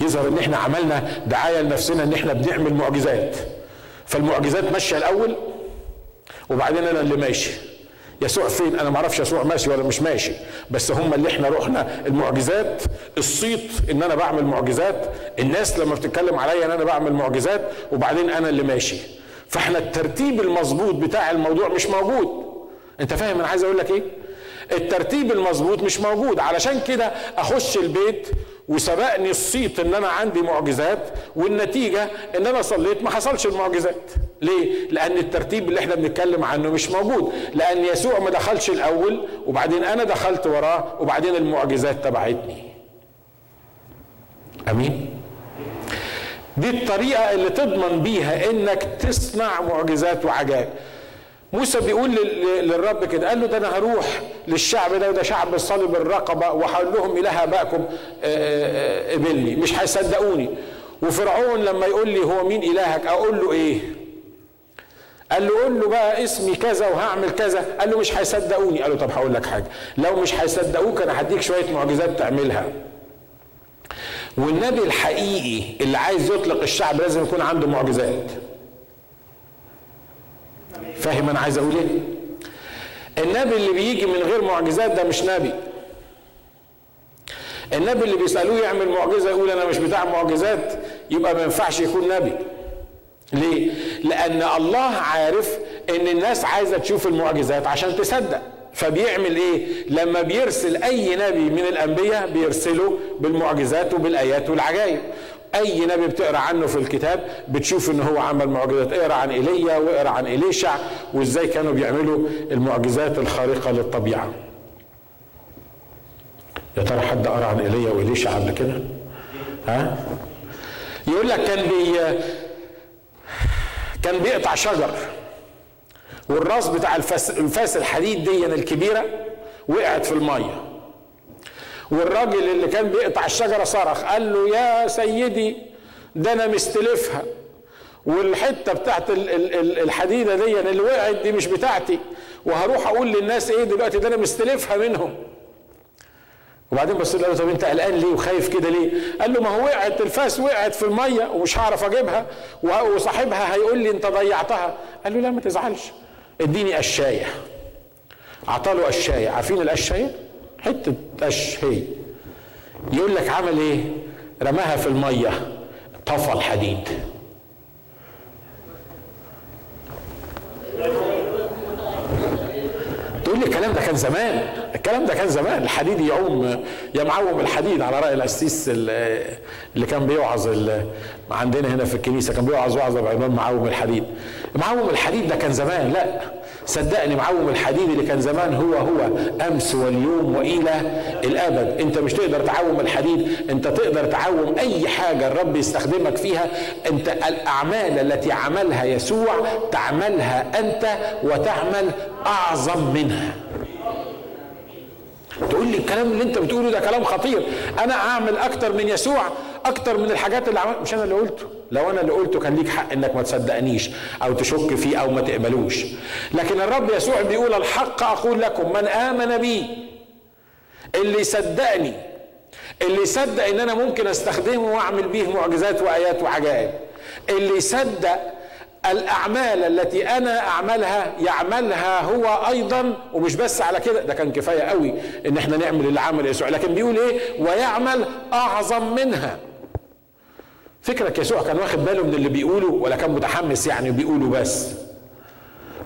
يظهر ان احنا عملنا دعايه لنفسنا ان احنا بنعمل معجزات. فالمعجزات ماشيه الاول وبعدين انا اللي ماشي. يسوع فين؟ انا ما اعرفش يسوع ماشي ولا مش ماشي، بس هم اللي احنا رحنا المعجزات، الصيت ان انا بعمل معجزات، الناس لما بتتكلم عليا ان انا بعمل معجزات، وبعدين انا اللي ماشي. فاحنا الترتيب المظبوط بتاع الموضوع مش موجود. انت فاهم انا عايز اقول لك ايه؟ الترتيب المظبوط مش موجود. علشان كده اخش البيت وسبقني الصيت ان انا عندي معجزات، والنتيجه ان انا صليت ما حصلش المعجزات. ليه؟ لان الترتيب اللي احنا بنتكلم عنه مش موجود، لان يسوع ما دخلش الاول وبعدين انا دخلت وراه وبعدين المعجزات تبعتني. امين؟ دي الطريقة اللي تضمن بيها انك تصنع معجزات وعجائب. موسى بيقول للرب كده، قال له ده انا هروح للشعب ده وده شعب صلب الرقبة وهقول لهم اله ابائكم قبلني، مش هيصدقوني. وفرعون لما يقول لي هو مين الهك اقول له ايه؟ قال له قول له بقى اسمي كذا وهعمل كذا. قال له مش هيصدقوني. قال له طب هقول لك حاجة، لو مش هيصدقوك انا هديك شوية معجزات تعملها. والنبي الحقيقي اللي عايز يطلق الشعب لازم يكون عنده معجزات. فاهم انا عايز اقول ايه؟ النبي اللي بيجي من غير معجزات ده مش نبي. النبي اللي بيسألوه يعمل معجزة يقول انا مش بتاع معجزات، يبقى ما ينفعش يكون نبي. ليه؟ لان الله عارف ان الناس عايزة تشوف المعجزات عشان تصدق. فبيعمل ايه؟ لما بيرسل اي نبي من الانبياء بيرسله بالمعجزات وبالايات والعجائب. اي نبي بتقرا عنه في الكتاب بتشوف ان هو عمل معجزات. اقرا عن ايليا واقرا عن اليشع وازاي كانوا بيعملوا المعجزات الخارقه للطبيعه. يا ترى حد قرا عن ايليا واليشع قبل كده؟ ها؟ يقول لك كان بيقطع شجر، والراس بتاع الفاس الحديد دي الكبيرة وقعت في المية، والراجل اللي كان بيقطع الشجرة صرخ قال له يا سيدي ده انا مستلفها، والحتة بتاعت الحديدة دي اللي وقعت دي مش بتاعتي، وهروح اقول للناس ايه دلوقتي؟ ده انا مستلفها منهم. وبعدين بص له قال له طب انت قلقان ليه وخايف كده ليه؟ قال له ما هو وقعت الفاس وقعت في المية ومش هعرف اجيبها، وصاحبها هيقول لي انت ضيعتها. قال له لا ما تزعلش، اديني قشاية. اعطاله قشاية. عارفين القشاية؟ حتة قش هي. يقول لك عمل ايه؟ رماها في المية، طفى الحديد. تقول لي الكلام ده كان زمان، الكلام ده كان زمان، الحديد يعوم يا معوم الحديد على رأي القسيس اللي كان بيوعظ عندنا هنا في الكنيسة، كان بيوعظ وعظة بعنوان معوم الحديد. معوم الحديد ده كان زمان، لا صدقني معوم الحديد اللي كان زمان هو أمس واليوم وإلى الأبد. أنت مش تقدر تعوم الحديد، أنت تقدر تعوم أي حاجة الرب يستخدمك فيها. أنت الأعمال التي عملها يسوع تعملها أنت وتعمل أعظم منها. تقول لي الكلام اللي أنت بتقوله ده كلام خطير، أنا أعمل أكتر من يسوع، أكتر من الحاجات اللي عملها. مش أنا اللي قلته، لو أنا اللي قلته كان ليك حق إنك ما تصدقنيش أو تشك فيه أو ما تقبلوش. لكن الرب يسوع بيقول الحق أقول لكم من آمن بي، اللي يصدقني، اللي يصدق إن أنا ممكن أستخدمه وأعمل بيه معجزات وآيات وعجائب، اللي يصدق الأعمال التي أنا أعملها يعملها هو أيضا. ومش بس على كده، ده كان كفاية قوي إن إحنا نعمل اللي عمل يسوع، لكن بيقول إيه؟ ويعمل أعظم منها. فكرك يسوع كان واخد باله من اللي بيقوله ولا كان متحمس يعني بيقوله بس؟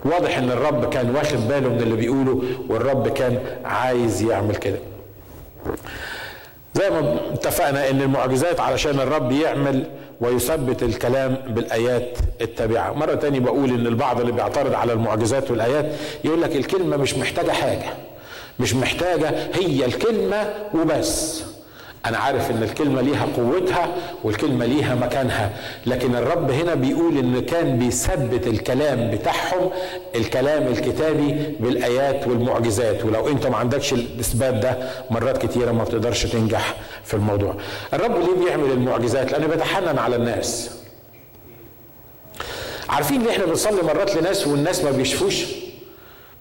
واضح ان الرب كان واخد باله من اللي بيقوله، والرب كان عايز يعمل كده. زي ما اتفقنا ان المعجزات علشان الرب يعمل ويثبت الكلام بالايات التابعه. مره تاني بقول ان البعض اللي بيعترض على المعجزات والايات يقول لك الكلمه مش محتاجه حاجه، مش محتاجه، هي الكلمه وبس. انا عارف ان الكلمه ليها قوتها والكلمه ليها مكانها، لكن الرب هنا بيقول ان كان بيثبت الكلام بتاعهم، الكلام الكتابي، بالايات والمعجزات. ولو انت ما عندكش الاثبات ده مرات كتيره ما بتقدرش تنجح في الموضوع. الرب ليه بيعمل المعجزات؟ لانه بيتحنن على الناس. عارفين ان احنا بنصلي مرات لناس والناس ما بيشفوش؟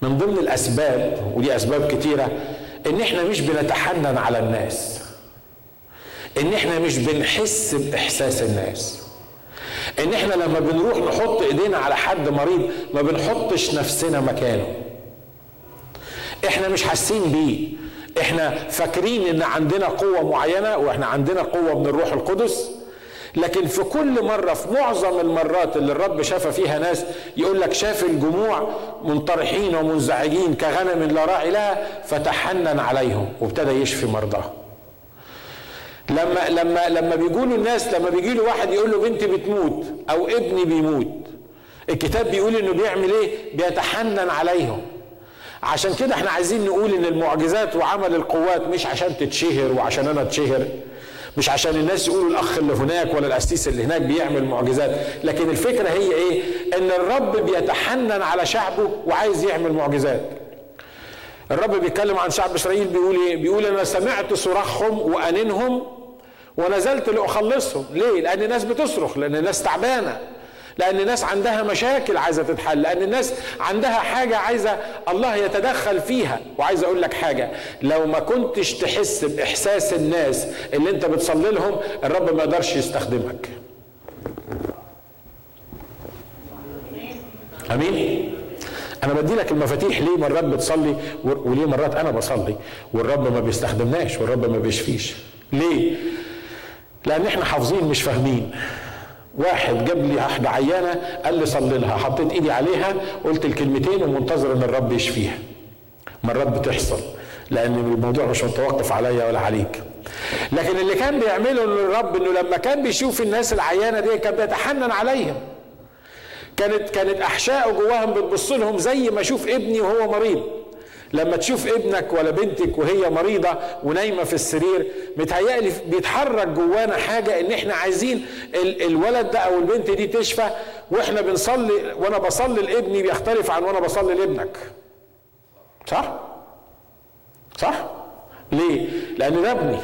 من ضمن الاسباب، ودي اسباب كتيره، ان احنا مش بنتحنن على الناس، ان احنا مش بنحس باحساس الناس، ان احنا لما بنروح نحط ايدينا على حد مريض ما بنحطش نفسنا مكانه، احنا مش حاسين بيه، احنا فاكرين ان عندنا قوة معينة، واحنا عندنا قوة من الروح القدس. لكن في كل مرة، في معظم المرات اللي الرب شاف فيها ناس، يقول لك شاف الجموع منطرحين ومنزعجين كغنم لا راعي لها فتحنن عليهم وابتدى يشفي مرضاه. لما بيقولوا الناس، لما بيجي له واحد يقول له بنتي بتموت او ابني بيموت، الكتاب بيقول انه بيعمل ايه؟ بيتحنن عليهم. عشان كده احنا عايزين نقول ان المعجزات وعمل القوات مش عشان تتشهر وعشان انا اتشهر، مش عشان الناس يقولوا الاخ اللي هناك ولا القسيس اللي هناك بيعمل معجزات، لكن الفكره هي ايه؟ ان الرب بيتحنن على شعبه وعايز يعمل معجزات. الرب بيتكلم عن شعب اسرائيل بيقول ايه؟ بيقول انا سمعت صراخهم وانينهم ونزلت لأخلصهم. ليه؟ لأن الناس بتصرخ، لأن الناس تعبانة، لأن الناس عندها مشاكل عايزة تتحل، لأن الناس عندها حاجة عايزة الله يتدخل فيها. وعايز أقول لك حاجة، لو ما كنتش تحس بإحساس الناس اللي أنت بتصلي لهم، الرب ما يقدرش يستخدمك. أمين؟ أنا بدي لك المفاتيح. ليه مرات بتصلي وليه مرات أنا بصلي والرب ما بيستخدمناش والرب ما بيشفيش؟ ليه؟ لأن احنا حافظين مش فاهمين. واحد جاب لي واحدة عيانة قال لي صلي لها، حطيت ايدي عليها قلت الكلمتين ومنتظر ان الرب يشفيها. مرات بتحصل لأن الموضوع مش متوقف عليا ولا عليك. لكن اللي كان بيعمله الرب انه لما كان بيشوف الناس العيانة دي كان بيتحنن عليهم، كانت احشائه جواهم بتبص لهم، زي ما اشوف ابني وهو مريض. لما تشوف ابنك ولا بنتك وهي مريضة ونايمة في السرير، متهيألي بيتحرك جوانا حاجة ان احنا عايزين الولد ده او البنت دي تشفى. واحنا بنصلي، وانا بصلي لابني بيختلف عن وانا بصلي لابنك، صح؟ ليه؟ لان ده ابني،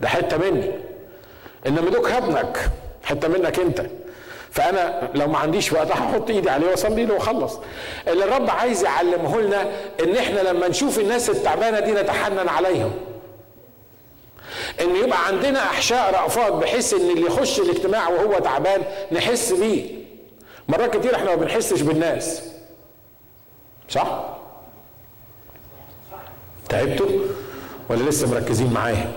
ده حتة مني، انما دوك ابنك حتة منك انت. فأنا لو ما عنديش وقت هحط إيدي عليه وأصلي له وخلص. اللي الرب عايز يعلمه لنا إن إحنا لما نشوف الناس التعبانة دي نتحنن عليهم، إن يبقى عندنا أحشاء رأفات بحيث إن اللي يخش الاجتماع وهو تعبان نحس بيه. مرات كتير إحنا ما بنحسش بالناس، صح؟ تعبتوا ولا لسه مركزين معايا؟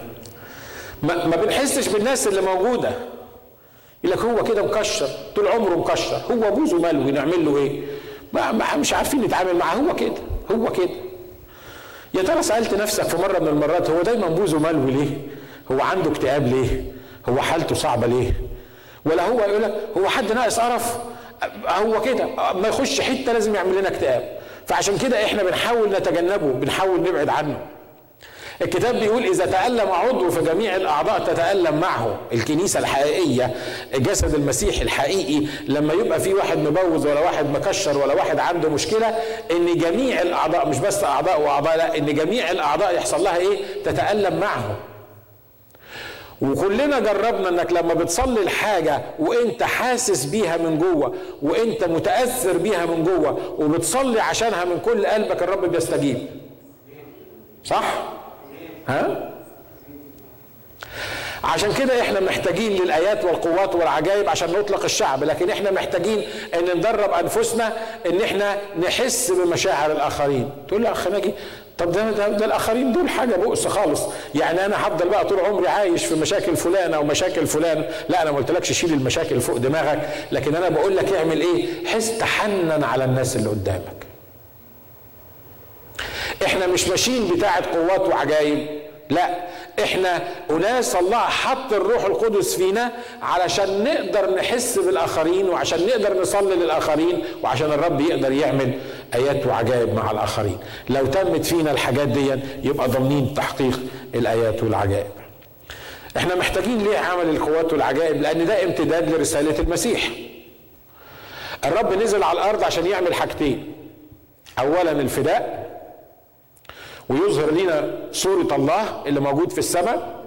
ما بنحسش بالناس اللي موجودة. يقول لك هو كده مكشر طول عمره، مكشر، هو ابوه مالوي، نعمل له ايه؟ مش عارفين نتعامل معاه، هو كده. يا ترى سالت نفسك في مره من المرات هو دايما ابوه مالوي ليه؟ هو عنده اكتئاب ليه؟ هو حالته صعبه ليه؟ ولا هو يقول لك هو حد ناقص قرف، هو كده ما يخش حته لازم يعمل لنا اكتئاب. فعشان كده احنا بنحاول نتجنبه، بنحاول نبعد عنه. الكتاب بيقول إذا تألم عضو فجميع الأعضاء تتألم معه. الكنيسة الحقيقية، جسد المسيح الحقيقي، لما يبقى فيه واحد مبوز ولا واحد مكشر ولا واحد عنده مشكلة، إن جميع الأعضاء، مش بس أعضاء وأعضاء، لا، إن جميع الأعضاء يحصل لها إيه؟ تتألم معه. وكلنا جربنا انك لما بتصلي الحاجة وانت حاسس بيها من جوه وانت متأثر بيها من جوه وبتصلي عشانها من كل قلبك، الرب بيستجيب، صح؟ ها؟ عشان كده احنا محتاجين للآيات والقوات والعجائب عشان نطلق الشعب. لكن احنا محتاجين ان ندرب انفسنا ان احنا نحس بمشاعر الاخرين. تقول لي اخ ناجي طب ده الاخرين دول حاجة بؤس خالص، يعني انا هفضل بقى طول عمري عايش في مشاكل فلان او مشاكل فلان؟ لا، انا ما قلتلكش شيل المشاكل فوق دماغك، لكن انا بقول لك اعمل ايه؟ حس، تحنن على الناس اللي قدامك. احنا مش ماشيين بتاعة قوات وعجائب، لا، احنا اناس الله حط الروح القدس فينا علشان نقدر نحس بالاخرين، وعشان نقدر نصلي للاخرين، وعشان الرب يقدر يعمل ايات وعجائب مع الاخرين. لو تمت فينا الحاجات دي يبقى ضامنين تحقيق الايات والعجائب. احنا محتاجين ليه عمل القوات والعجائب؟ لان ده امتداد لرسالة المسيح. الرب نزل على الارض عشان يعمل حاجتين، اولا الفداء ويظهر لنا صورة الله اللي موجود في السماء،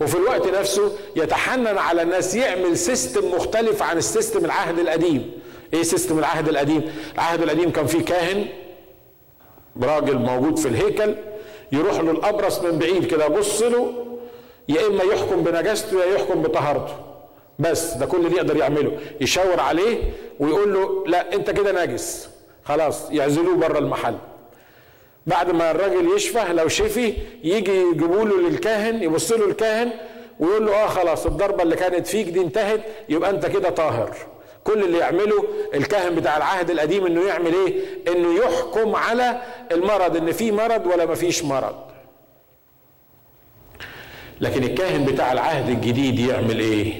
وفي الوقت نفسه يتحنن على الناس، يعمل سيستم مختلف عن السيستم العهد القديم. ايه سيستم العهد القديم؟ العهد القديم كان فيه كاهن، راجل موجود في الهيكل، يروح له الابرص من بعيد كده يبص له، يا اما يحكم بنجاسته يا يحكم بطهارته، بس ده كل اللي يقدر يعمله، يشاور عليه ويقول له لا انت كده ناجس، خلاص يعزلوه بره المحل. بعد ما الراجل يشفى لو شفي يجي يجيبوا له للكاهن، يبص له الكاهن ويقول له اه خلاص الضربه اللي كانت فيك دي انتهت، يبقى انت كده طاهر. كل اللي يعمله الكاهن بتاع العهد القديم انه يعمل ايه؟ انه يحكم على المرض، ان في مرض ولا ما فيش مرض. لكن الكاهن بتاع العهد الجديد يعمل ايه؟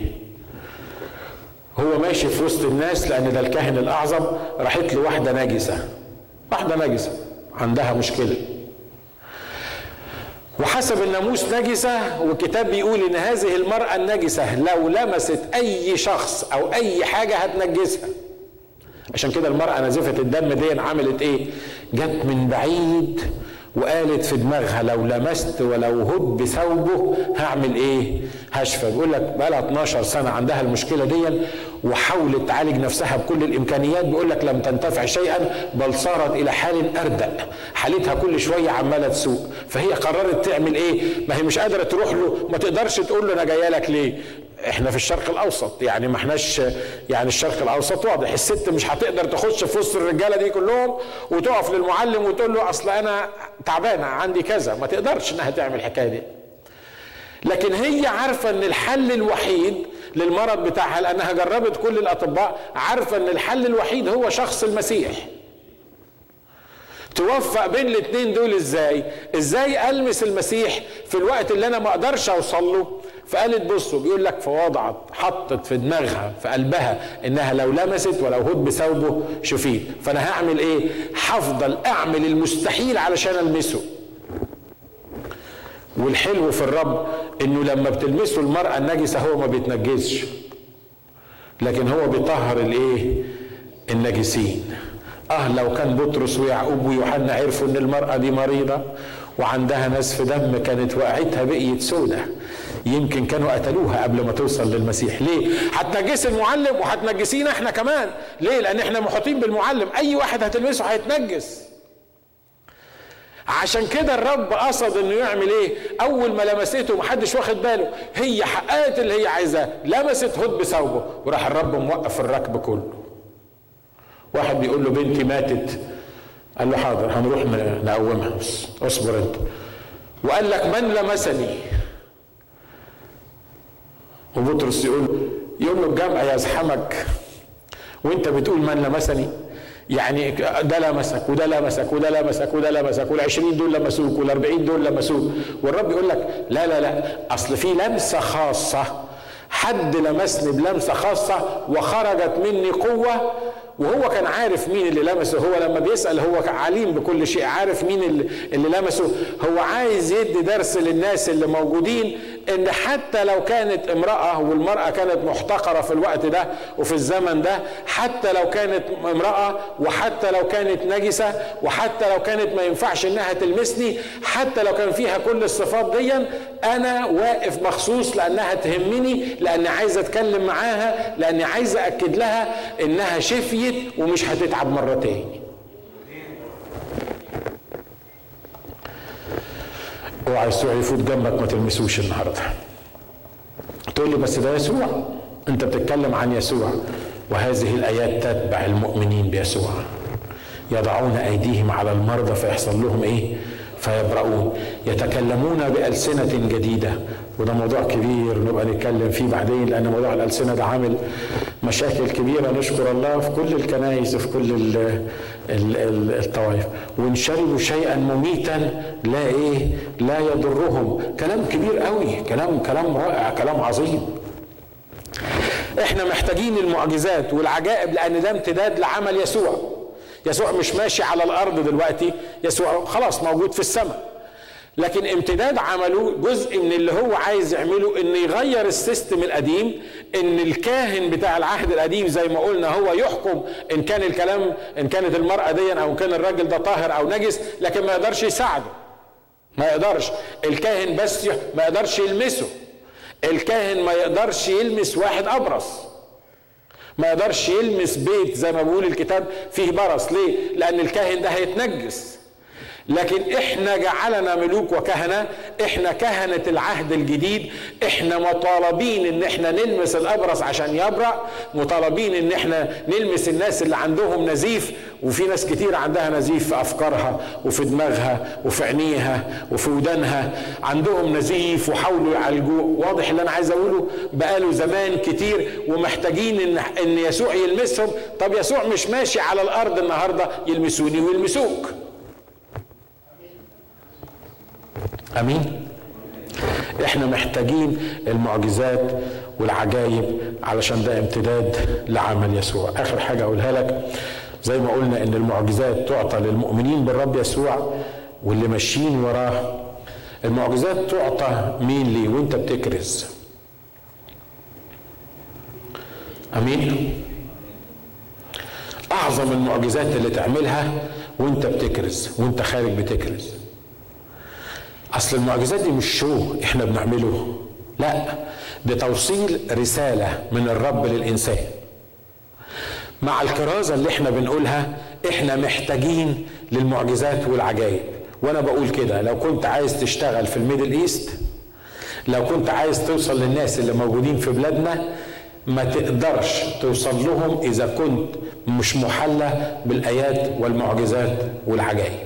هو ماشي في وسط الناس، لان ده الكاهن الاعظم، راحت له واحده ناجسه، واحده ناجسه عندها مشكله، وحسب الناموس نجسه، والكتاب بيقول ان هذه المراه النجسه لو لمست اي شخص او اي حاجه هتنجسها. عشان كده المراه نزفه الدم دي عملت ايه؟ جت من بعيد وقالت في دماغها لو لمست ولو هب بثوبه هعمل ايه؟ هشفى. بيقول لك بقى لها 12 سنه عندها المشكله دي، وحاولت تعالج نفسها بكل الامكانيات، بيقول لك لم تنتفع شيئا، بل صارت الى حال اردأ، حالتها كل شويه عماله تسوء. فهي قررت تعمل ايه؟ ما هي مش قادره تروح له، ما تقدرش تقول له انا جايه لك ليه؟ احنا في الشرق الاوسط يعني، ما احناش يعني الشرق الاوسط واضح، الست مش هتقدر تخش في وسط الرجاله دي كلهم وتقف للمعلم وتقول له اصل انا تعبانه عندي كذا، ما تقدرش انها تعمل الحكايه دي. لكن هي عارفه ان الحل الوحيد للمرض بتاعها، لانها جربت كل الاطباء، عارفه ان الحل الوحيد هو شخص المسيح. توفق بين الاثنين دول ازاي؟ ازاي المس المسيح في الوقت اللي انا ما اقدرش اوصل له؟ فقالت بصوا، بيقول لك فوضعت، حطت في دماغها في قلبها انها لو لمست ولو هد بثوبه شفيه، فانا هعمل ايه؟ هفضل اعمل المستحيل علشان المسه. والحلو في الرب انه لما بتلمسه المراه النجسه هو ما بيتنجسش، لكن هو بيطهر الايه؟ النجسين. لو كان بطرس ويعقوب ويوحنا عرفوا ان المراه دي مريضه وعندها نزف دم كانت وقعتها بقيت سودة، يمكن كانوا قتلوها قبل ما توصل للمسيح. ليه؟ هتنجس المعلم وهتنجسينا احنا كمان. ليه؟ لان احنا محاطين بالمعلم، اي واحد هتلمسه هيتنجس. عشان كده الرب قصد انه يعمل ايه؟ اول ما لمسته ومحدش واخد باله، هي حققت اللي هي عايزاه، لمست هد بثوبه، وراح الرب موقف الركب كله. واحد بيقول له بنتي ماتت، قال له حاضر هنروح نقومها، اصبر انت. وقال لك من لمسني؟ وبطرس يقول له الجمع يزحمك وانت بتقول من لمسني؟ يعني ده لمسك وده لمسك وده لمسك وده لمسك، وال20 دول لمسوك وال40 دول لمسوك. والرب يقول لك لا لا لا، اصل في لمسه خاصه، حد لمسني بلمسه خاصه وخرجت مني قوه. وهو كان عارف مين اللي لمسه، هو لما بيسأل هو عليم بكل شيء، عارف مين اللي لمسه. هو عايز يدي درس للناس اللي موجودين ان حتى لو كانت امرأة، والمرأة كانت محتقرة في الوقت ده وفي الزمن ده، حتى لو كانت امرأة وحتى لو كانت نجسة وحتى لو كانت ما ينفعش انها تلمسني، حتى لو كان فيها كل الصفات دي، انا واقف مخصوص لانها تهمني، لان عايز اتكلم معاها، لان عايز اكد لها انها شفيت ومش هتتعب مرة تاني. اوعى يسوع يفوت جنبك، ما تلمسوش النهارده. تقول لي بس ده يسوع، انت بتتكلم عن يسوع، وهذه الايات تتبع المؤمنين بيسوع، يضعون ايديهم على المرضى فيحصل لهم ايه؟ فيبرؤون، يتكلمون بألسنة جديدة. وده موضوع كبير نبقى نتكلم فيه بعدين، لأن موضوع الألسنة ده عامل مشاكل كبيرة نشكر الله في كل الكنائس وفي كل الطوائف. وانشربوا شيئا مميتا لا إيه لا يضرهم. كلام كبير قوي، كلام رائع، كلام عظيم. احنا محتاجين المعجزات والعجائب، لأن ده امتداد لعمل يسوع. يسوع مش ماشي على الأرض دلوقتي، يسوع خلاص موجود في السماء، لكن امتداد عمله جزء من اللي هو عايز يعمله إنه يغير السيستم القديم، إن الكاهن بتاع العهد القديم زي ما قلنا هو يحكم إن كانت المرأة دي أو كان الراجل ده طاهر أو نجس، لكن ما يقدرش يساعده، ما يقدرش الكاهن، بس ما يقدرش يلمسه الكاهن، ما يقدرش يلمس واحد أبرص، ما يقدرش يلمس بيت زي ما بيقول الكتاب فيه برص. ليه؟ لأن الكاهن ده هيتنجس. لكن احنا جعلنا ملوك وكهنة، احنا كهنة العهد الجديد، احنا مطالبين ان احنا نلمس الأبرص عشان يبرأ، مطالبين ان احنا نلمس الناس اللي عندهم نزيف. وفي ناس كتير عندها نزيف في أفكارها وفي دماغها وفي عينيها وفي ودانها، عندهم نزيف وحاولوا يعالجوه. واضح اللي أنا عايز أقوله بقاله زمان كتير، ومحتاجين إن يسوع يلمسهم. طب يسوع مش ماشي على الأرض النهاردة، يلمسوني ويلمسوك. أمين؟ إحنا محتاجين المعجزات والعجائب علشان ده امتداد لعمل يسوع. آخر حاجة أقولها لك، زي ما قلنا إن المعجزات تعطى للمؤمنين بالرب يسوع واللي ماشيين وراه. المعجزات تعطى مين ليه وإنت بتكرز؟ أمين؟ أعظم المعجزات اللي تعملها وإنت بتكرز، وإنت خارج بتكرز. أصل المعجزات دي مش شو إحنا بنعمله، لا، دي توصيل رسالة من الرب للإنسان. مع الكرازة اللي إحنا بنقولها إحنا محتاجين للمعجزات والعجائب. وأنا بقول كده، لو كنت عايز تشتغل في الميدل إيست، لو كنت عايز توصل للناس اللي موجودين في بلادنا، ما تقدرش توصل لهم إذا كنت مش محلى بالآيات والمعجزات والعجائب.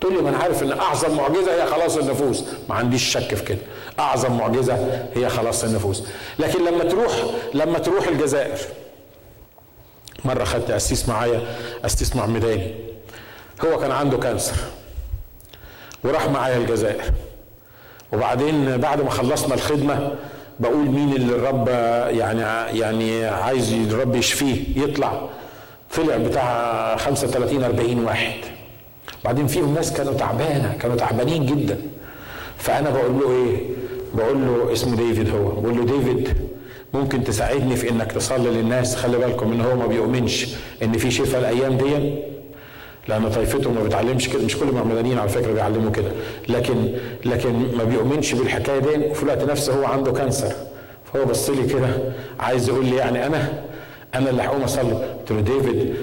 تقول لي ما أنا عارف إن أعظم معجزة هي خلاص النفوس، ما عنديش شك في كده، أعظم معجزة هي خلاص النفوس. لكن لما تروح الجزائر، مرة خدت قسيس معايا، قسيس معمداني، هو كان عنده كانسر وراح معايا الجزائر. وبعدين بعد ما خلصنا الخدمة بقول مين اللي الرب يعني عايز الرب يشفيه يطلع. طلع بتاع 35-40 واحد، بعدين فيهم ناس كانوا تعبانين جدا. فأنا بقول له إيه، بقول له اسمه ديفيد، هو بقول له ديفيد ممكن تساعدني في انك تصلي للناس؟ خلي بالكم ان هو ما بيؤمنش ان في شفاء الايام دي، لان طائفته ما بتعلمش كده، مش كل المعمدانيين على فكره بيعلموا كده، لكن ما بيؤمنش بالحكايه دي، وفي الوقت نفسه هو عنده كانسر. فهو بص لي كده عايز يقول لي يعني انا اللي هقوم اصلي؟ قلت له ديفيد،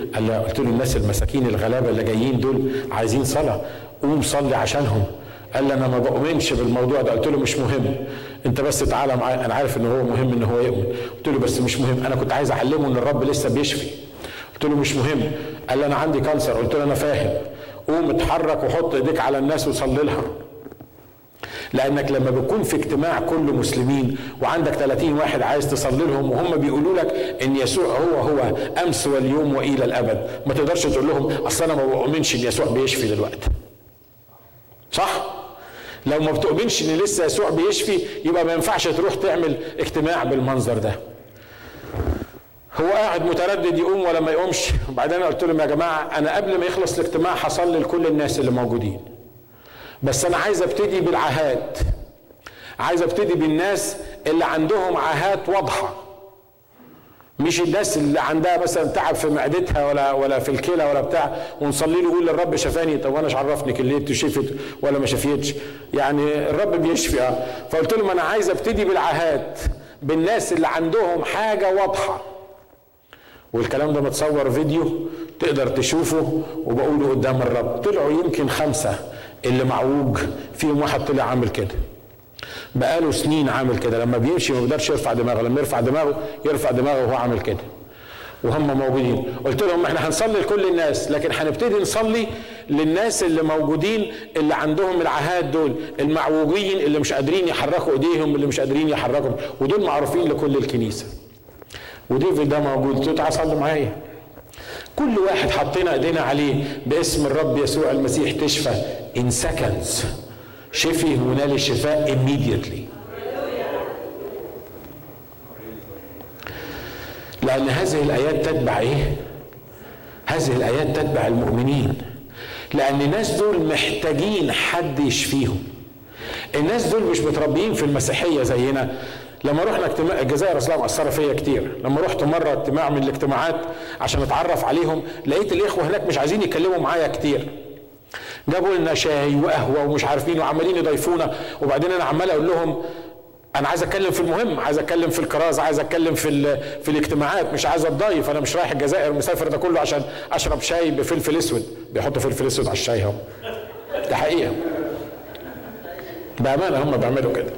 قلت له الناس المساكين الغلابه اللي جايين دول عايزين صلاه، قوم صلي عشانهم. قال لي انا ما بؤمنش بالموضوع ده. قلت له مش مهم، انت بس تعالى معايا، انا عارف ان هو مهم ان هو يؤمن. قلت له بس مش مهم، انا كنت عايز اعلمه ان الرب لسه بيشفي. قلت له مش مهم. قال لي انا عندي كانسر. قلت له انا فاهم، قوم اتحرك وحط ايديك على الناس وصلي لها. لانك لما بتكون في اجتماع كله مسلمين وعندك 30 واحد عايز تصلي لهم، وهم بيقولوا لك ان يسوع هو امس واليوم والى الابد، ما تقدرش تقول لهم اصل انا ما بؤمنش ان يسوع بيشفي دلوقتي. صح؟ لو ما بتؤمنش ان لسه يسوع بيشفي يبقى ما ينفعش تروح تعمل اجتماع بالمنظر ده. هو قاعد متردد يقوم ولا ما يقومش. وبعدين قلت لهم يا جماعه، انا قبل ما يخلص الاجتماع هصلي لكل الناس اللي موجودين، بس انا عايز ابتدي بالعهات، عايز ابتدي بالناس اللي عندهم عهات واضحه، مش الناس اللي عندها مثلا تعب في معدتها ولا في الكلى ولا بتاع، ونصلي له يقول الرب شفاني. طب وانا مش عرفني كليته شفت ولا ما شفتش؟ يعني الرب بيشفي. فقلت لهم انا عايز ابتدي بالعهات، بالناس اللي عندهم حاجه واضحه. والكلام ده متصور فيديو تقدر تشوفه، وبقوله قدام الرب. طلعوا يمكن 5 اللي معوج، فيهم واحد طلع عامل كده، بقاله سنين عامل كده، لما بيمشي ما بيقدرش يرفع دماغه، لما يرفع دماغه وهو عامل كده. وهم موجودين. قلت لهم احنا هنصلي لكل الناس، لكن هنبتدي نصلي للناس اللي موجودين، اللي عندهم العهاد دول، المعوجين اللي مش قادرين يحركوا ايديهم، اللي مش قادرين يحركوا، ودول معروفين لكل الكنيسه. وديفيد ده موجود، قلت له تعالى صلي معايا. كل واحد حطينا ايدينا عليه باسم الرب يسوع المسيح تشفى ان سكندز. شفي ونال الشفاء immediately. لأن هذه الآيات تتبع إيه؟ هذه الآيات تتبع المؤمنين، لأن الناس دول محتاجين حد يشفيهم. الناس دول مش متربيين في المسيحية زينا. لما رحنا اجتماع الجزائر اصلا اثر فيا كتير، لما رحت مره اجتماع من الاجتماعات عشان اتعرف عليهم، لقيت الاخوه هناك مش عايزين يتكلموا معايا كتير. جابوا لنا شاي وقهوه ومش عارفين وعمالين يضيفونا، وبعدين انا عمال اقول لهم انا عايز اتكلم في المهم، عايز اتكلم في الكراز، عايز اتكلم في الاجتماعات، مش عايز اتضايف. انا مش رايح الجزائر مسافر ده كله عشان اشرب شاي بفلفل اسود. بيحطوا فلفل اسود على الشاي اهو، ده حقيقه بامانه هم بيعملوا كده.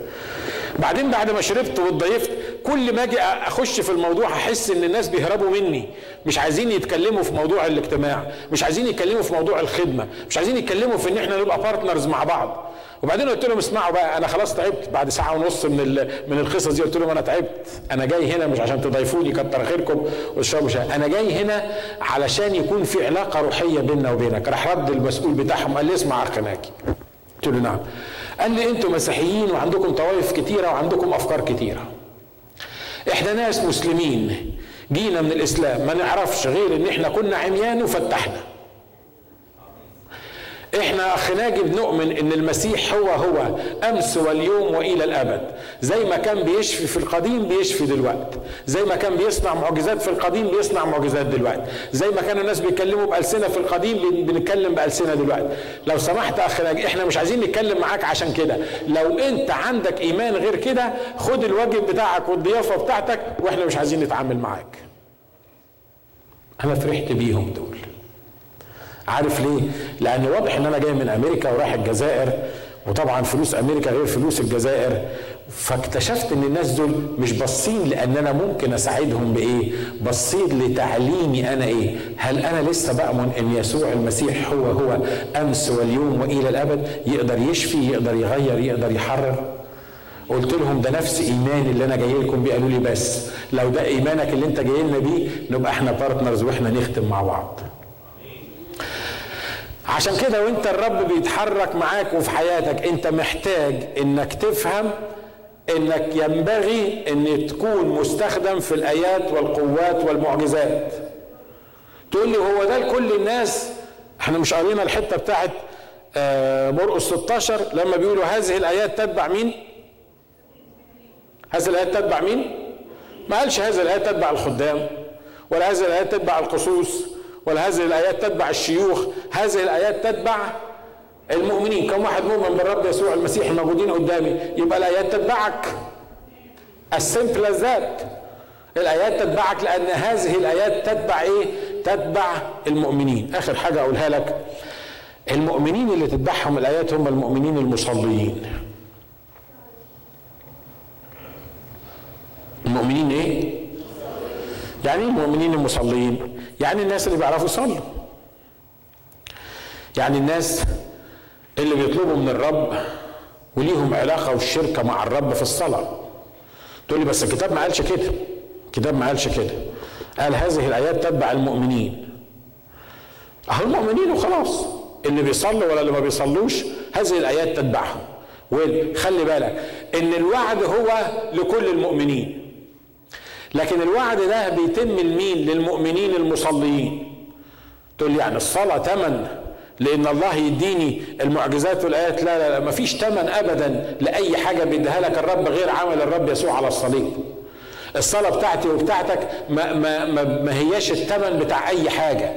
بعدين بعد ما شربت واتضيفت، كل ما اجي اخش في الموضوع احس ان الناس بيهربوا مني، مش عايزين يتكلموا في موضوع الاجتماع، مش عايزين يتكلموا في موضوع الخدمه، مش عايزين يتكلموا في ان احنا نبقى بارتنرز مع بعض. وبعدين قلت لهم اسمعوا بقى، انا خلاص تعبت بعد ساعه ونص من القصص دي. قلت لهم انا تعبت، انا جاي هنا مش عشان تضيفوني كتر خيركم واشربوا شاي، انا جاي هنا علشان يكون في علاقه روحيه بيننا وبينك. راح رد المسؤول بتاعهم قال لي اسمع أرخناكي. قلت له نعم. قال لي انتوا مسيحيين وعندكم طوائف كتيره وعندكم افكار كتيره. احنا ناس مسلمين جينا من الاسلام، ما نعرفش غير ان احنا كنا عميان وفتحنا. احنا اخناجي بنؤمن ان المسيح هو امس واليوم والى الابد. زي ما كان بيشفي في القديم بيشفي دلوقتي، زي ما كان بيصنع معجزات في القديم بيصنع معجزات دلوقتي، زي ما كانوا الناس بيتكلموا بألسنة في القديم بنتكلم بألسنة دلوقتي. لو سمحت اخناجي احنا مش عايزين نتكلم معاك عشان كده، لو انت عندك ايمان غير كده خد الواجب بتاعك والضيافة بتاعتك، واحنا مش عايزين نتعامل معاك. انا فرحت بيهم دول، عارف ليه؟ لأن واضح إن أنا جاي من أمريكا ورايح الجزائر، وطبعا فلوس أمريكا غير فلوس الجزائر. فاكتشفت إن الناس دول مش باصين لأن أنا ممكن أساعدهم بإيه، باصين لتعليمي أنا إيه. هل أنا لسه بأمن إن يسوع المسيح هو أمس واليوم وإلى الأبد، يقدر يشفي، يقدر يغير، يقدر يحرر؟ قلت لهم ده نفس إيماني اللي أنا جاي لكم بيه. قالوا لي بس لو ده إيمانك اللي أنت جاي لنا بيه نبقى إحنا بارتنرز وإحنا نختم مع بعض. عشان كده وانت الرب بيتحرك معاك وفي حياتك، انت محتاج انك تفهم انك ينبغي ان تكون مستخدم في الايات والقوات والمعجزات. تقول لي هو ده لكل الناس؟ احنا مش قارينا الحته بتاعت مرقس 16 لما بيقولوا هذه الايات تتبع مين؟ هذه الايات تتبع مين؟ ما قالش هذه الايات تتبع الخدام، ولا هذه الايات تتبع القصوص، ولا هذه الآيات تتبع الشيوخ. هذه الآيات تتبع المؤمنين. كم واحد مؤمن بالرب يسوع المسيح موجودين قدامي؟ يبقى الآيات تتبعك. السمبل ذات. الآيات تتبعك لأن هذه الآيات تتبع إيه؟ تتبع المؤمنين. آخر حاجة أقولها لك، المؤمنين اللي تتبعهم الآيات هم المؤمنين المصليين. المؤمنين إيه؟ يعني المؤمنين المصلين يعني الناس اللي بيعرفوا يصلوا، يعني الناس اللي بيطلبوا من الرب وليهم علاقه والشركه مع الرب في الصلاه. تقول لي بس الكتاب ما قالش كده، الكتاب ما قالش كده، قال هذه الايات تتبع المؤمنين. اهو المؤمنين وخلاص، اللي بيصلوا ولا اللي ما بيصلوش هذه الايات تتبعهم. خلي بالك ان الوعد هو لكل المؤمنين، لكن الوعد ده بيتم لمين؟ للمؤمنين المصليين. تقول لي يعني الصلاة تمن لأن الله يديني المعجزات والآيات؟ لا لا لا، مفيش تمن أبدا لأي حاجة بيديها لك الرب غير عمل الرب يسوع على الصليب. الصلاة بتاعتي وبتاعتك ما هياش التمن بتاع أي حاجة،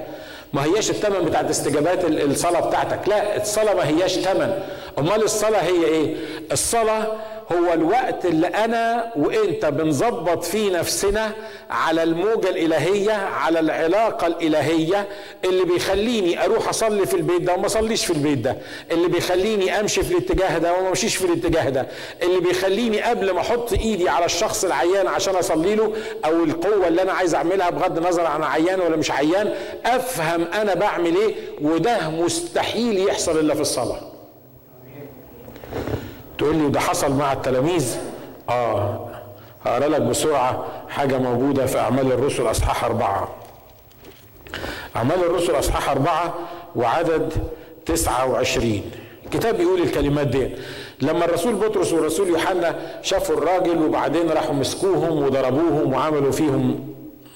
ما هياش التمن بتاعت استجابات الصلاة بتاعتك، لا الصلاة ما هياش تمن. أمال الصلاة هي إيه؟ الصلاة هو الوقت اللي أنا وإنت بنظبط فيه نفسنا على الموجة الإلهية، على العلاقة الإلهية اللي بيخليني أروح أصلي في البيت ده وما أصليش في البيت ده، اللي بيخليني أمشي في الاتجاه ده وما أمشيش في الاتجاه ده، اللي بيخليني قبل ما أحط إيدي على الشخص العيان عشان أصليله أو القوة اللي أنا عايز أعملها بغض النظر عن عيان ولا مش عيان، أفهم أنا بعمل إيه. وده مستحيل يحصل إلا في الصلاة. تقول لي وده حصل مع التلاميذ؟ هقرا لك بسرعه حاجه موجوده في اعمال الرسل اصحاح 4. اعمال الرسل اصحاح 4 وعدد 29، الكتاب بيقول الكلمات دي: لما الرسول بطرس والرسول يوحنا شافوا الراجل وبعدين راحوا مسكوهم وضربوهم وعملوا فيهم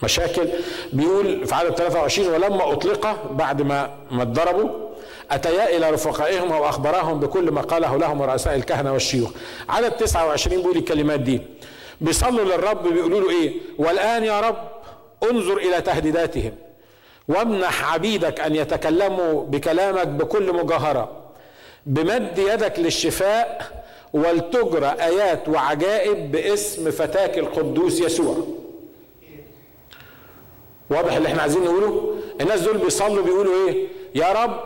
مشاكل، بيقول في عدد 23: ولما اطلق بعد ما اتضربوا أتيا إلى رفقائهم وأخبرهم بكل ما قاله لهم رؤساء الكهنة والشيوخ. عدد 29 بيقول الكلمات دي، بيصلوا للرب بيقولوا له إيه؟ والآن يا رب انظر إلى تهديداتهم وامنح عبيدك أن يتكلموا بكلامك بكل مجاهرة، بمد يدك للشفاء ولتجرى آيات وعجائب باسم فتاك القدوس يسوع. واضح اللي احنا عايزين نقوله؟ الناس دول بيصلوا بيقولوا إيه؟ يا رب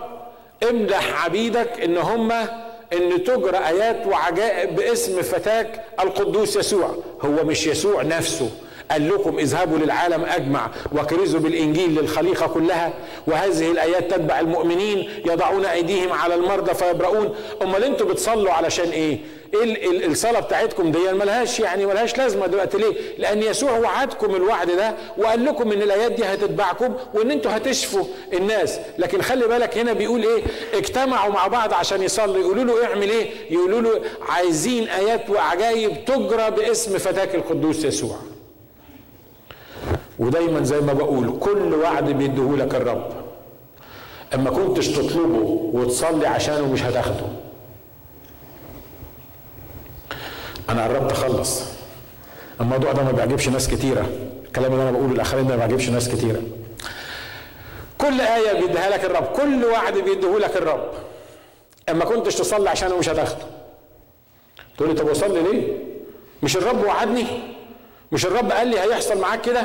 امدح عبيدك ان تجرى ايات وعجائب باسم فتاك القدوس يسوع. هو مش يسوع نفسه قال لكم اذهبوا للعالم اجمع وكرزوا بالانجيل للخليقه كلها وهذه الايات تتبع المؤمنين يضعون ايديهم على المرضى فيبرؤون؟ امال انتوا بتصلوا علشان ايه؟ الصلاه بتاعتكم دي ملهاش لازمه دلوقتي ليه؟ لان يسوع وعدكم الوعد ده وقال لكم ان الايات دي هتتبعكم وان انتوا هتشفوا الناس، لكن خلي بالك هنا بيقول ايه؟ اجتمعوا مع بعض عشان يصلوا، يقولوا له اعمل ايه؟ يقولوا له عايزين ايات وعجائب تجرى باسم فتاك القدوس يسوع. ودايما زي ما بقول كل وعد بيديهولك الرب اما كنتش تطلبه وتصلي عشانه مش هتاخده. انا قربت اخلص. الموضوع ده ما بيعجبش ناس كتيره، الكلام اللي انا بقوله الاخرين ده ما بيعجبش ناس كتيره. كل ايه بيديها لك الرب، كل وعد بيديهولك الرب اما كنتش تصلي عشانه مش هتاخده. تقول لي طب اصلي ليه؟ مش الرب وعدني؟ مش الرب قال لي هيحصل معاك كده؟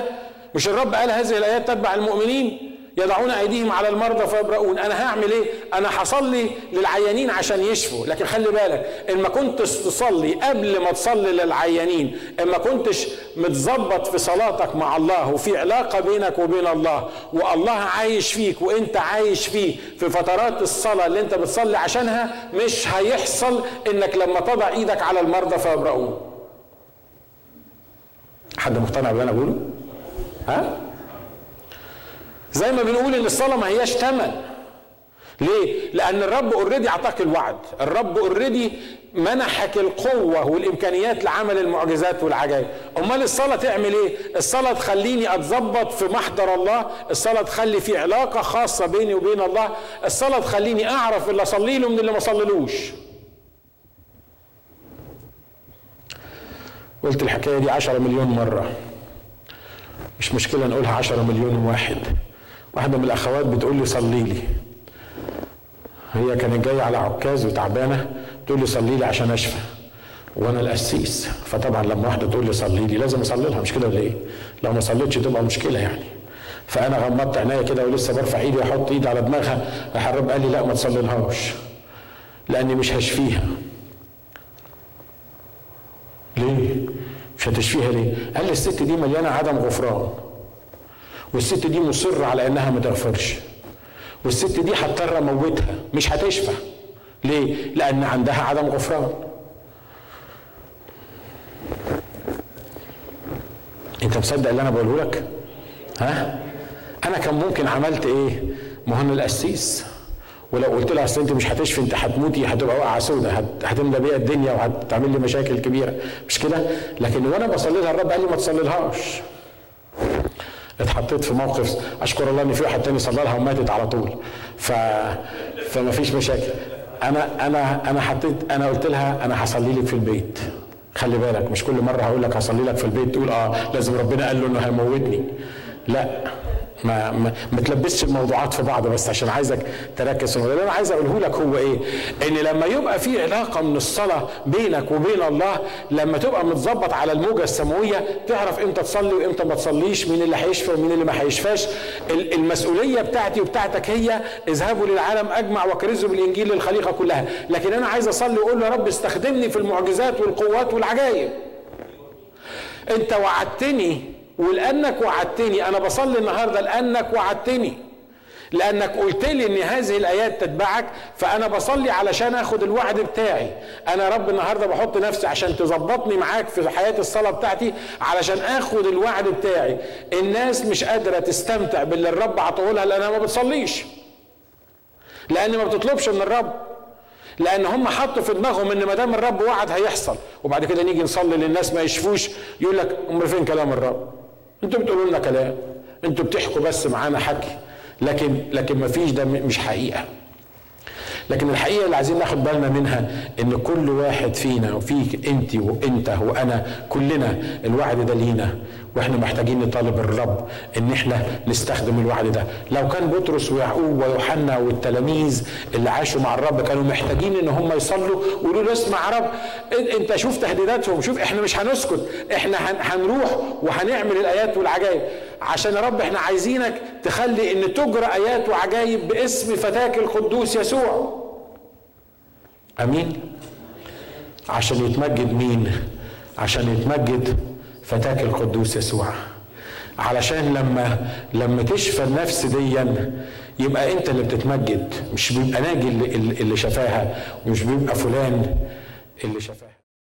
مش الرب قال هذه الايات تتبع المؤمنين يضعون ايديهم على المرضى فيبرؤون؟ انا هعمل ايه؟ انا هصلي للعيانين عشان يشفوا. لكن خلي بالك ان ما كنتش تصلي قبل ما تصلي للعيانين، ان ما كنتش متظبط في صلاتك مع الله وفي علاقه بينك وبين الله والله عايش فيك وانت عايش فيه في فترات الصلاه اللي انت بتصلي عشانها، مش هيحصل انك لما تضع ايدك على المرضى فيبرؤون. حد مقتنع باللي انا بقوله؟ ها؟ زي ما بنقول ان الصلاه ما هياش ثمن. ليه؟ لان الرب اوريدي اعطاك الوعد، الرب اوريدي منحك القوه والامكانيات لعمل المعجزات والعجائب. امال الصلاه تعمل ايه؟ الصلاه تخليني اتظبط في محضر الله، الصلاه تخلي في علاقه خاصه بيني وبين الله، الصلاه تخليني اعرف اللي اصلي له من اللي ما اصليلوش. قلت الحكاية دي 10 مليون مرة، مش مشكلة نقولها 10 مليون واحد. واحدة من الأخوات بتقول لي صلي لي، هي كانت جاية على عكاز وتعبانة، بتقول لي صلي لي عشان أشفى وأنا القسيس. فطبعا لما واحدة تقول لي صلي لي لازم أصلي لها، مش كده ولا إيه؟ لو ما صليتش تبقى مشكلة يعني. فأنا غمضت عينيا كده ولسه برفع إيدي وأحط إيدي على دماغها، راح الرب قال لي لا ما تصلي لهاش لأني مش هشفيها. ليه؟ مش هتشفيها ليه؟ قال لي الست دي مليانه عدم غفران، والست دي مصره على انها ما تغفرش، والست دي هضطر اموتها مش هتشفى. ليه؟ لان عندها عدم غفران. انت مصدق اللي انا بقوله لك؟ ها؟ انا كان ممكن عملت ايه؟ مهن القسيس، ولو قلت لها اصل انت مش هتشفي انت هتموتي هتبقى واقعه سوداء هتملى بيها الدنيا وهتعمل لي مشاكل كبيره، مش كده؟ لكن وانا بصلي لها الرب قال لي ما تصليلهاش. اتحطيت في موقف اشكر الله ان في واحد تاني صلى لها وماتت على طول، فما فيش مشاكل. انا حطيت، انا قلت لها انا هصلي لك في البيت. خلي بالك مش كل مره هقول لك هصلي لك في البيت تقول لازم ربنا قال له انه هيموتني. لا، ما تلبسش الموضوعات في بعض، بس عشان عايزك تركز. اللي انا عايز اقوله لك هو ايه؟ ان لما يبقى في علاقه من الصلاه بينك وبين الله، لما تبقى متظبط على الموجه السماويه تعرف امتى تصلي وامتى ما تصليش، مين اللي هيشفى ومين اللي ما هيشفاش. المسؤوليه بتاعتي وبتاعتك هي اذهبوا للعالم اجمع وكرزوا بالانجيل للخليقه كلها، لكن انا عايز اصلي واقول يا رب استخدمني في المعجزات والقوات والعجائب. انت وعدتني، ولأنك وعدتني أنا بصلي النهاردة، لأنك وعدتني، لأنك قلت لي إن هذه الآيات تتبعك، فأنا بصلي علشان آخد الوعد بتاعي. أنا يا رب النهاردة بحط نفسي عشان تظبطني معاك في حياة الصلاة بتاعتي علشان آخد الوعد بتاعي. الناس مش قادرة تستمتع باللي الرب عطاهولها لأنها ما بتصليش، لأن ما بتطلبش من الرب، لأن هم حطوا في دماغهم إن ما دام الرب وعد هيحصل. وبعد كده نيجي نصلي للناس ما يشفوش، يقول لك أمال فين كلام الرب؟ أنتوا بتقولوا لنا كلام، أنتوا بتحكوا بس معانا حكي، لكن ما فيش، ده مش حقيقة. لكن الحقيقة اللي عايزين ناخد بالنا منها إن كل واحد فينا، وفيك أنت وأنت وأنا، كلنا الوعد ده لينا، وإحنا محتاجين نطالب الرب إن إحنا نستخدم الوعد ده. لو كان بطرس ويعقوب ويوحنا والتلاميذ اللي عاشوا مع الرب كانوا محتاجين إن هم يصلوا ويقولوا له اسمع يا رب، أنت شوف تهديداتهم، شوف إحنا مش هنسكت، إحنا هنروح وهنعمل الآيات والعجائب، عشان يا رب إحنا عايزينك تخلي إن تجرى آيات وعجائب باسم فتاك القدوس يسوع. أمين؟ عشان يتمجد مين؟ عشان يتمجد فتاك القدوس يسوع، علشان لما تشفى النفس ديا يبقى انت اللي بتتمجد، مش بيبقى ناجي اللي شفاها، ومش بيبقى فلان اللي شفاها.